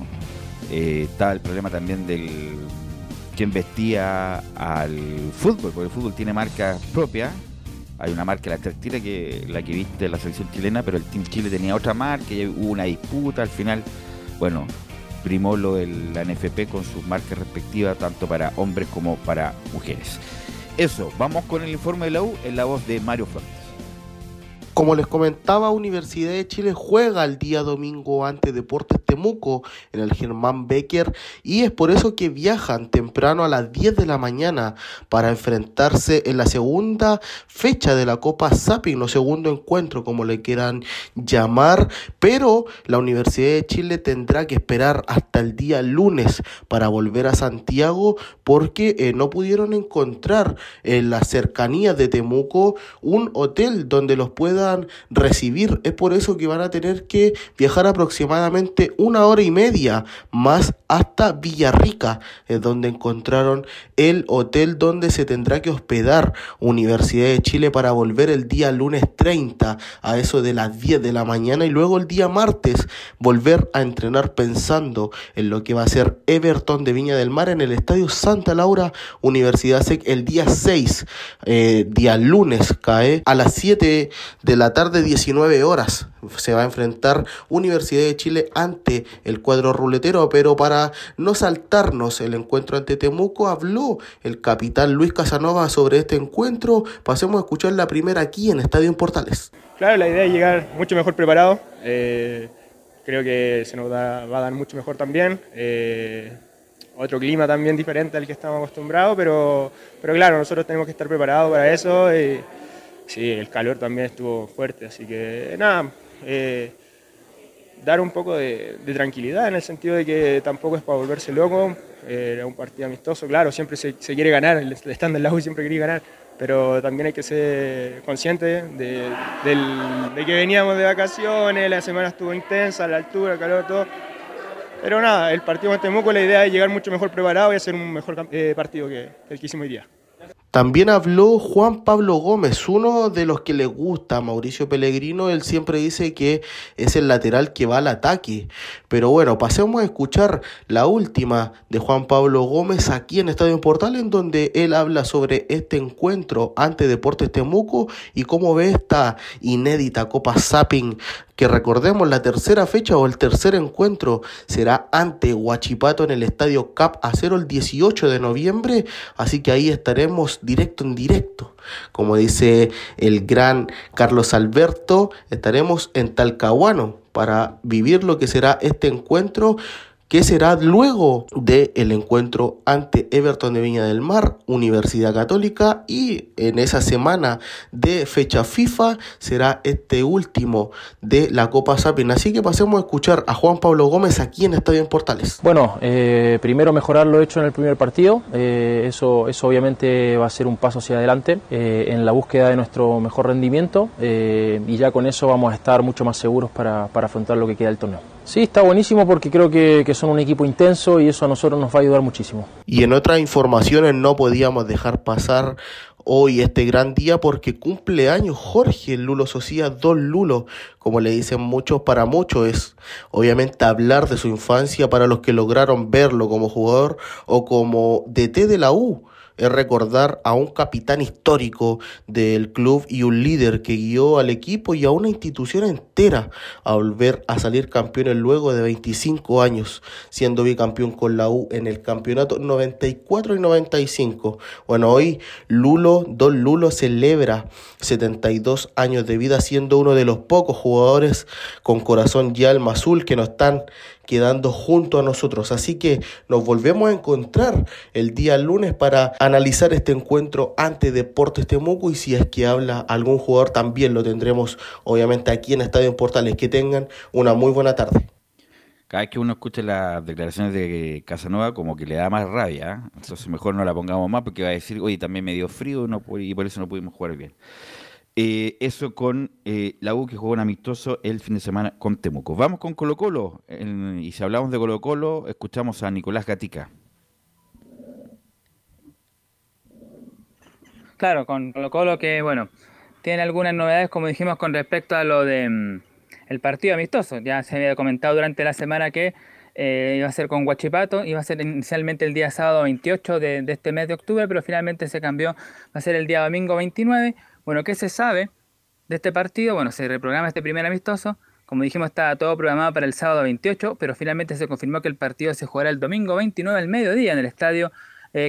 Está el problema también del quien vestía al fútbol, porque el fútbol tiene marcas propias. Hay una marca, la Tractita, que la que viste la selección chilena, pero el Team Chile tenía otra marca y hubo una disputa. Al final, bueno, primó lo de la NFP con sus marcas respectivas, tanto para hombres como para mujeres. Eso, vamos con el informe de la U en la voz de Mario Fuentes. Como les comentaba, Universidad de Chile juega el día domingo ante Deportes Temuco en el Germán Becker, y es por eso que viajan temprano a las 10 de la mañana para enfrentarse en la segunda fecha de la Copa Zapping, o segundo encuentro, como le quieran llamar, pero la Universidad de Chile tendrá que esperar hasta el día lunes para volver a Santiago, porque no pudieron encontrar en las cercanías de Temuco un hotel donde los pueda puedan recibir. Es por eso que van a tener que viajar aproximadamente 1 hora y media más hasta Villarrica, donde encontraron el hotel donde se tendrá que hospedar Universidad de Chile para volver el día lunes 30 a eso de las 10 de la mañana y luego el día martes volver a entrenar pensando en lo que va a ser Everton de Viña del Mar en el Estadio Santa Laura Universidad SEC el día 6, día lunes, cae a las 7 de la tarde, 19 horas. Se va a enfrentar Universidad de Chile ante el cuadro ruletero, pero para no saltarnos el encuentro ante Temuco, habló el capitán Luis Casanova sobre este encuentro. Pasemos a escuchar la primera aquí en Estadio en Portales. Claro, la idea es llegar mucho mejor preparado, creo que se nos va a dar mucho mejor también, otro clima también diferente al que estamos acostumbrados, pero claro, nosotros tenemos que estar preparados para eso y sí, el calor también estuvo fuerte, así que nada, dar un poco de tranquilidad en el sentido de que tampoco es para volverse loco, era un partido amistoso, claro, siempre se quiere ganar, el stand del U siempre quiere ganar, pero también hay que ser consciente de que veníamos de vacaciones, la semana estuvo intensa, la altura, el calor, todo, pero nada, el partido con Temuco, la idea es llegar mucho mejor preparado y hacer un mejor partido que el que hicimos hoy día. También habló Juan Pablo Gómez, uno de los que le gusta a Mauricio Pellegrino. Él siempre dice que es el lateral que va al ataque. Pero bueno, pasemos a escuchar la última de Juan Pablo Gómez aquí en Estadio en Portal, en donde él habla sobre este encuentro ante Deportes Temuco y cómo ve esta inédita Copa Zapping, que recordemos la tercera fecha o el tercer encuentro será ante Huachipato en el Estadio Cap Acero el 18 de noviembre, así que ahí estaremos directo en directo, como dice el gran Carlos Alberto, estaremos en Talcahuano para vivir lo que será este encuentro, que será luego del encuentro ante Everton de Viña del Mar, Universidad Católica, y en esa semana de fecha FIFA será este último de la Copa Zapping. Así que pasemos a escuchar a Juan Pablo Gómez aquí en Estadio en Portales. Bueno, primero mejorar lo hecho en el primer partido, eso obviamente va a ser un paso hacia adelante en la búsqueda de nuestro mejor rendimiento y ya con eso vamos a estar mucho más seguros para afrontar lo que queda del torneo. Sí, está buenísimo porque creo que son un equipo intenso y eso a nosotros nos va a ayudar muchísimo. Y en otras informaciones no podíamos dejar pasar hoy este gran día porque cumple años Jorge Lulo Socías, Don Lulo, como le dicen muchos, para muchos es obviamente hablar de su infancia, para los que lograron verlo como jugador o como DT de la U. Es recordar a un capitán histórico del club y un líder que guió al equipo y a una institución entera a volver a salir campeones luego de 25 años, siendo bicampeón con la U en el campeonato 94 y 95. Bueno, hoy Lulo, Don Lulo, celebra 72 años de vida, siendo uno de los pocos jugadores con corazón y alma azul que no están quedando junto a nosotros. Así que nos volvemos a encontrar el día lunes para analizar este encuentro ante Deportes Temuco y si es que habla algún jugador también lo tendremos obviamente aquí en Estadio en Portales. Que tengan una muy buena tarde. Cada vez que uno escuche las declaraciones de Casanova como que le da más rabia, ¿eh? Entonces mejor no la pongamos más porque va a decir, oye, también me dio frío y por eso no pudimos jugar bien. Eso con la U que jugó un amistoso el fin de semana con Temuco. Vamos con Colo-Colo, y si hablamos de Colo-Colo, escuchamos a Nicolás Gatica. Claro, con Colo-Colo que, bueno, tiene algunas novedades, como dijimos, con respecto a lo de el partido amistoso. Ya se había comentado durante la semana que iba a ser con Huachipato, iba a ser inicialmente el día sábado 28 de este mes de octubre, pero finalmente se cambió, va a ser el día domingo 29. Bueno, ¿qué se sabe de este partido? Bueno, se reprograma este primer amistoso, como dijimos estaba todo programado para el sábado 28, pero finalmente se confirmó que el partido se jugará el domingo 29 al mediodía en el estadio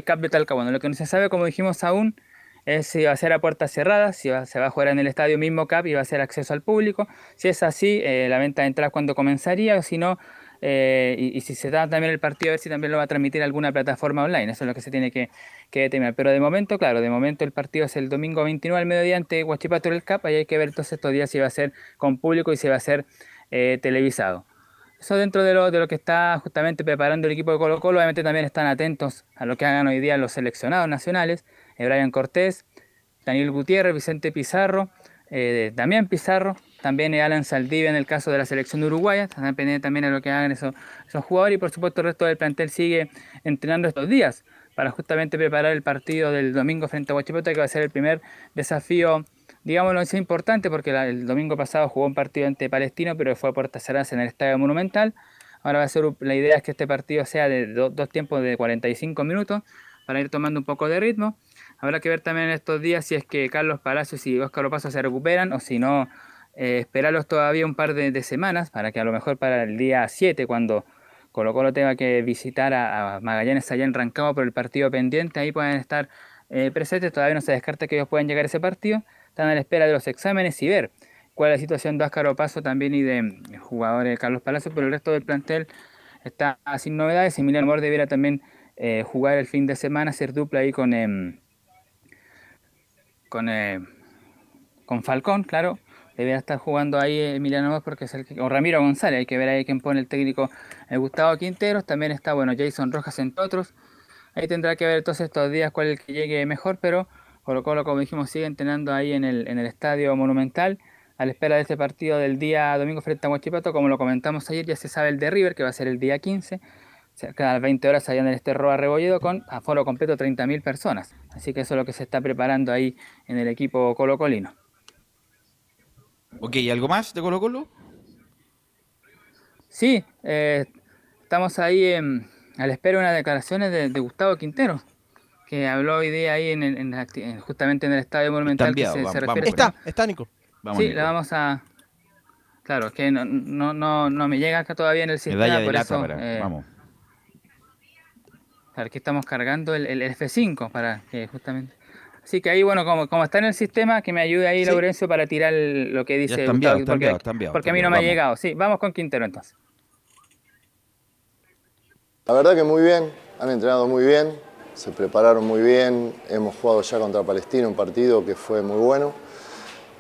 Cap de Talcahuano. Lo que no se sabe, como dijimos aún, es si va a ser a puertas cerradas, se va a jugar en el estadio mismo Cap y va a ser acceso al público. Si es así, la venta de entradas cuándo comenzaría, o si no... y si se da también el partido, a ver si también lo va a transmitir alguna plataforma online. Eso es lo que se tiene que determinar. Pero de momento, claro, el partido es el domingo 29 al mediodía ante Huachipato del Cap. Ahí hay que ver entonces estos días si va a ser con público y si va a ser televisado. Eso dentro de lo que está justamente preparando el equipo de Colo-Colo. Obviamente también están atentos a lo que hagan hoy día los seleccionados nacionales. Brian Cortés, Daniel Gutiérrez, Vicente Pizarro, Damián Pizarro, también Alan Saldivia en el caso de la selección uruguaya. Están pendientes también a lo que hagan esos jugadores, y por supuesto el resto del plantel sigue entrenando estos días para justamente preparar el partido del domingo frente a Huachipato, que va a ser el primer desafío, digámoslo, es importante, porque el domingo pasado jugó un partido ante Palestino, pero fue a puertas cerradas en el Estadio Monumental. Ahora va a ser, la idea es que este partido sea de dos tiempos de 45 minutos para ir tomando un poco de ritmo. Habrá que ver también en estos días si es que Carlos Palacios y Óscar Opaso se recuperan, o si no, esperarlos todavía un par de semanas, para que a lo mejor para el día 7, cuando Colo Colo tenga que visitar a Magallanes allá en Rancagua por el partido pendiente, ahí pueden estar presentes. Todavía no se descarta que ellos puedan llegar a ese partido. Están a la espera de los exámenes y ver cuál es la situación de Óscar Opaso también y de jugadores Carlos Palacios, pero el resto del plantel está sin novedades. Emiliano Mor debiera también jugar el fin de semana, hacer dupla ahí con Falcón, claro. Debería estar jugando ahí Emiliano Mor, porque es el que, o Ramiro González, hay que ver ahí quién pone el técnico Gustavo Quinteros. También está, bueno, Jason Rojas, entre otros. Ahí tendrá que ver entonces estos días cuál es el que llegue mejor, pero Colo Colo, como dijimos, sigue entrenando ahí en el Estadio Monumental, a la espera de este partido del día domingo frente a Huachipato. Como lo comentamos ayer, ya se sabe el de River, que va a ser el día 15, cerca de las 20 horas allá en el Esterroa Rebolledo, con aforo completo 30.000 personas. Así que eso es lo que se está preparando ahí en el equipo colocolino. Ok, ¿algo más de Colo Colo? Sí, estamos ahí a la espera de unas declaraciones de Gustavo Quintero, que habló hoy día ahí justamente en el Estadio Monumental. Está Nico. Vamos, sí, Nico. La vamos a... Claro, es que no me llega acá todavía en el sistema. Medalla de por eso, vamos. Claro, aquí estamos cargando el F5 para que justamente... Así que ahí, bueno, como está en el sistema, que me ayude ahí, sí, Laurencio, para tirar lo que dice Gustavo, porque a mí no me ha llegado. Sí, vamos con Quintero entonces. La verdad que muy bien, han entrenado muy bien, se prepararon muy bien, hemos jugado ya contra Palestino un partido que fue muy bueno,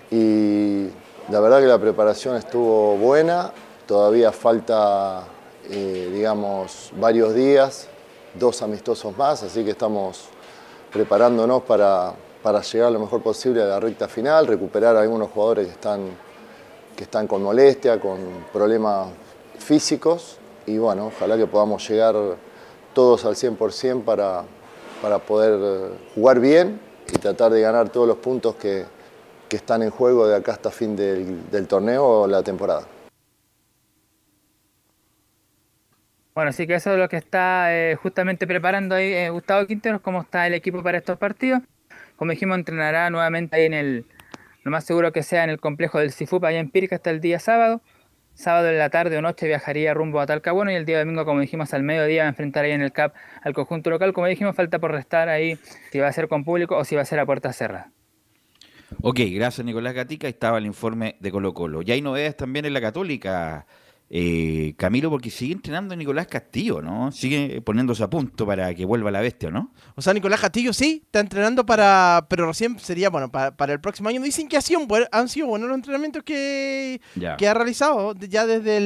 y la verdad que la preparación estuvo buena. Todavía falta, digamos, varios días, 2 amistosos más, así que estamos preparándonos para llegar lo mejor posible a la recta final, recuperar a algunos jugadores que están con molestia, con problemas físicos, y bueno, ojalá que podamos llegar todos al 100% para poder jugar bien y tratar de ganar todos los puntos que están en juego de acá hasta fin del torneo o la temporada. Bueno, así que eso es lo que está justamente preparando ahí Gustavo Quinteros, cómo está el equipo para estos partidos. Como dijimos, entrenará nuevamente ahí lo más seguro que sea en el complejo del Cifú, allá en Pirca, hasta el día sábado. Sábado en la tarde o noche viajaría rumbo a Talcahuano, y el día domingo, como dijimos, al mediodía va a enfrentar ahí en el CAP al conjunto local. Como dijimos, falta por restar ahí si va a ser con público o si va a ser a puerta cerrada. Ok, gracias Nicolás Gatica. Estaba el informe de Colo Colo. Ya hay novedades también en la Católica, Camilo, porque sigue entrenando Nicolás Castillo, ¿no? Sigue poniéndose a punto para que vuelva la bestia, ¿no? O sea, Nicolás Castillo sí está entrenando pero recién sería, bueno, para el próximo año. Dicen que han sido buenos los entrenamientos que ha realizado ya desde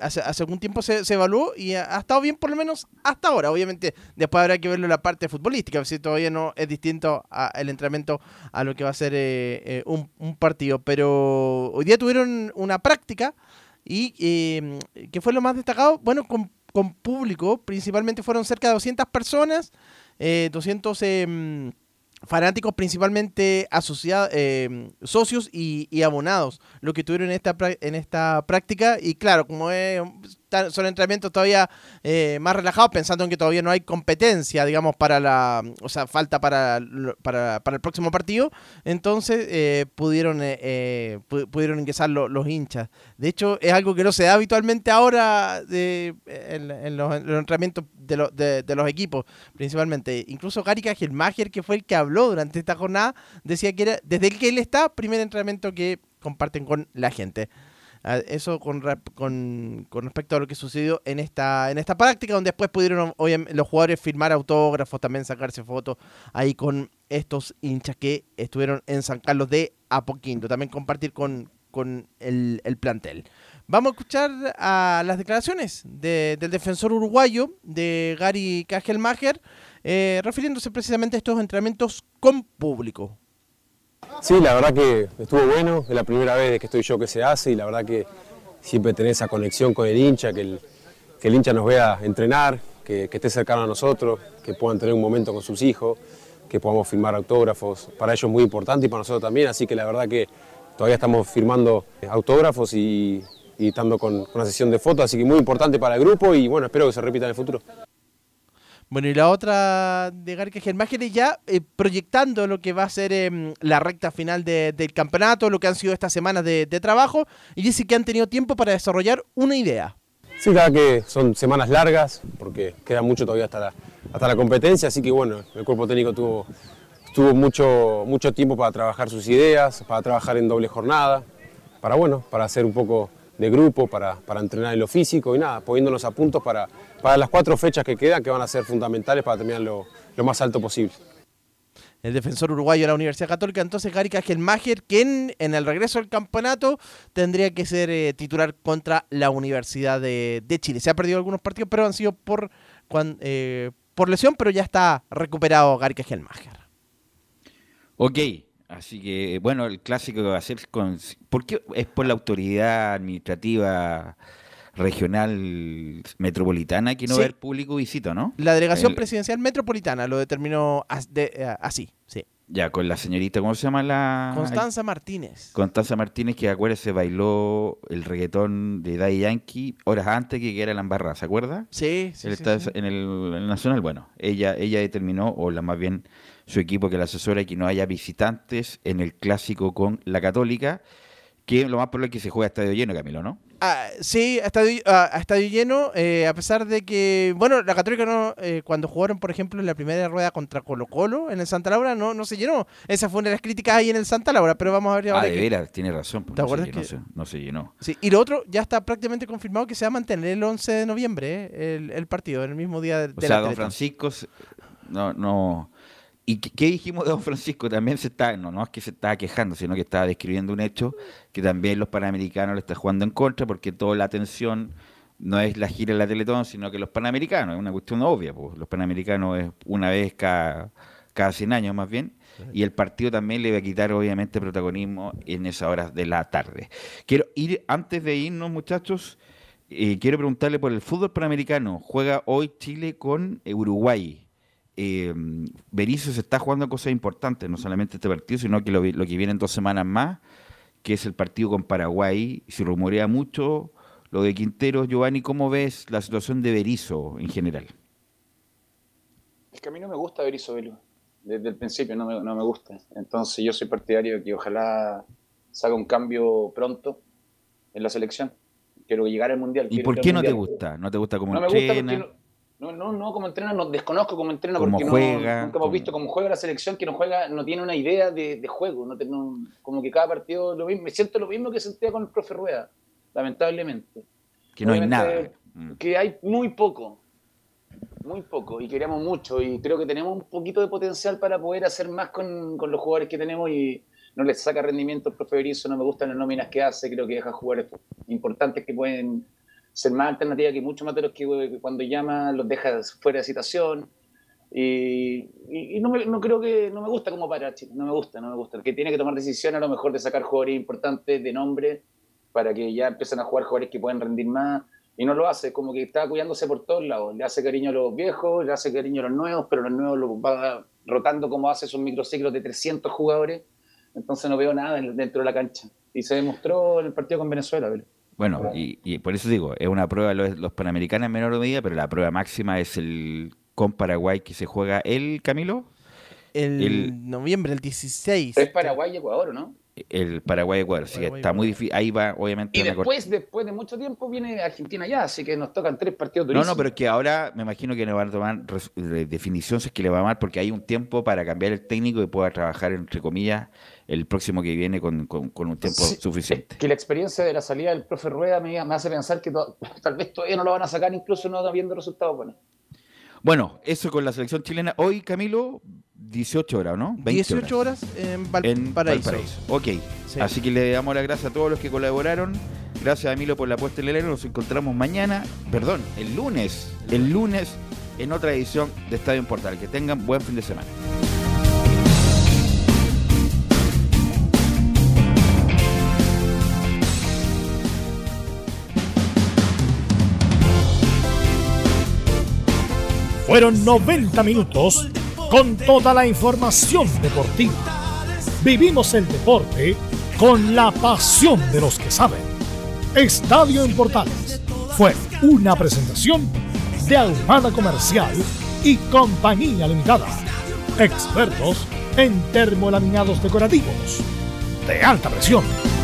hace algún tiempo se evaluó y ha estado bien, por lo menos hasta ahora. Obviamente después habrá que verlo en la parte futbolística, si todavía no es distinto el entrenamiento a lo que va a ser un partido, pero hoy día tuvieron una práctica y que fue lo más destacado, bueno, con público, principalmente fueron cerca de 200 personas, 200 fanáticos, principalmente asociados, socios y abonados, lo que tuvieron en esta práctica. Y claro, como son entrenamientos todavía más relajados, pensando en que todavía no hay competencia, digamos, falta para el próximo partido, entonces pudieron ingresar los hinchas. De hecho, es algo que no se da habitualmente ahora en los entrenamientos de los equipos, principalmente. Incluso Gary Kagelmacher, que fue el que habló durante esta jornada, decía que era, desde el que él está, primer entrenamiento que comparten con la gente. Eso con respecto a lo que sucedió en esta práctica, donde después pudieron los jugadores firmar autógrafos, también sacarse fotos ahí con estos hinchas que estuvieron en San Carlos de Apoquindo, también compartir con el plantel. Vamos a escuchar a las declaraciones del defensor uruguayo, de Gary Kagelmacher, refiriéndose precisamente a estos entrenamientos con público. Sí, la verdad que estuvo bueno, es la primera vez que estoy yo que se hace y la verdad que siempre tener esa conexión con el hincha, que el hincha nos vea entrenar, que esté cercano a nosotros, que puedan tener un momento con sus hijos, que podamos firmar autógrafos, para ellos muy importante y para nosotros también, así que la verdad que todavía estamos firmando autógrafos y estando con una sesión de fotos, así que muy importante para el grupo y bueno, espero que se repita en el futuro. Bueno, y la otra de Gary Kagelmacher ya proyectando lo que va a ser la recta final del campeonato, lo que han sido estas semanas de trabajo, y dice que han tenido tiempo para desarrollar una idea. Sí, claro que son semanas largas, porque queda mucho todavía hasta la competencia, así que bueno, el cuerpo técnico tuvo mucho tiempo para trabajar sus ideas, para trabajar en doble jornada, para hacer un poco de grupo, para entrenar en lo físico y nada, poniéndonos a puntos para las 4 fechas que quedan, que van a ser fundamentales para terminar lo más alto posible. El defensor uruguayo de la Universidad Católica, entonces Gary Kagelmacher, quien en el regreso al campeonato tendría que ser titular contra la Universidad de Chile. Se ha perdido algunos partidos, pero han sido por lesión, pero ya está recuperado Gary Kagelmacher. Ok. Así que, bueno, el clásico que va a ser es por la autoridad administrativa regional metropolitana que no va a haber público visito, ¿no? La delegación presidencial metropolitana lo determinó así, sí. Ya, con la señorita, ¿cómo se llama la...? Constanza Martínez. Constanza Martínez, que acuérdese, bailó el reggaetón de Daddy Yankee horas antes que era la embarrada, ¿se acuerda? Sí, sí, sí. En el Nacional, bueno, ella determinó, más bien su equipo que la asesora, que no haya visitantes en el clásico con la Católica, que lo más probable es que se juegue a estadio lleno, Camilo, ¿no? Ah, sí, a estadio lleno, a pesar de que, bueno, la Católica no, cuando jugaron, por ejemplo, en la primera rueda contra Colo-Colo en el Santa Laura, no se llenó. Esa fue una de las críticas ahí en el Santa Laura, pero vamos a ver ahora. Ah, de veras, tiene razón, porque no se llenó. Sí, y lo otro, ya está prácticamente confirmado que se va a mantener el 11 de noviembre, el partido, en el mismo día del atleta. O sea, don Francisco, ¿Y qué dijimos de don Francisco? También no es que se estaba quejando, sino que estaba describiendo un hecho que también los panamericanos le están jugando en contra, porque toda la atención no es la gira de la Teletón, sino que los panamericanos, es una cuestión obvia, pues, los panamericanos es una vez cada 100 años más bien, y el partido también le va a quitar obviamente protagonismo en esas horas de la tarde. Antes de irnos, muchachos, quiero preguntarle por el fútbol panamericano. Juega hoy Chile con Uruguay. Berizzo se está jugando cosas importantes, no solamente este partido, sino que lo que viene en 2 semanas más, que es el partido con Paraguay. Se rumorea mucho lo de Quinteros. Giovanni, ¿cómo ves la situación de Berizzo en general? Es que a mí no me gusta Berizzo, Belu. Desde el principio no me gusta. Entonces yo soy partidario de que ojalá salga un cambio pronto en la selección. Quiero llegar al Mundial. ¿Y por qué no te gusta? ¿No te gusta como entrena? No, como entrena, no desconozco cómo entrena, porque nunca hemos visto cómo juega la selección, que no juega, no tiene una idea de juego, como que cada partido lo mismo. Me siento lo mismo que sentía con el profe Rueda, lamentablemente. Que no hay nada. Que hay muy poco, y queremos mucho, y creo que tenemos un poquito de potencial para poder hacer más con los jugadores que tenemos, y no les saca rendimiento el profe Berizzo, no me gustan las nóminas que hace, creo que deja jugadores importantes que pueden ser más alternativa, que muchos más de los que cuando llama los deja fuera de citación. Y no me gusta como para Chile, no me gusta. El que tiene que tomar decisión a lo mejor de sacar jugadores importantes de nombre para que ya empiecen a jugar jugadores que pueden rendir más. Y no lo hace, como que está cuidándose por todos lados. Le hace cariño a los viejos, le hace cariño a los nuevos, pero los nuevos los va rotando como hace esos microciclos de 300 jugadores. Entonces no veo nada dentro de la cancha. Y se demostró en el partido con Venezuela, ¿verdad? Bueno, y por eso digo, es una prueba de los panamericanos en menor medida, pero la prueba máxima es el con Paraguay, que se juega Camilo. El noviembre, el 16. Es Paraguay y Ecuador, ¿no? El Paraguay-Ecuador, así que está muy difícil. Ahí va, obviamente. Y después de mucho tiempo viene Argentina ya, así que nos tocan 3 partidos durísimos. No, pero es que ahora me imagino que nos van a tomar definición, si es que le va mal, porque hay un tiempo para cambiar el técnico y pueda trabajar, entre comillas, el próximo que viene con un tiempo suficiente. Que la experiencia de la salida del profe Rueda me hace pensar que tal vez todavía no lo van a sacar, incluso no viendo resultados buenos. Bueno, eso con la selección chilena. Hoy, Camilo, 18 horas, ¿no? 18 horas en Valparaíso. Ok, sí. Así que le damos las gracias a todos los que colaboraron. Gracias a Milo por la puesta en el aire. Nos encontramos el lunes, en otra edición de Estadio en Portales. Que tengan buen fin de semana. Fueron 90 minutos con toda la información deportiva. Vivimos el deporte con la pasión de los que saben. Estadio en Portales fue una presentación de Ahumada Comercial y Compañía Limitada. Expertos en termolaminados decorativos de alta presión.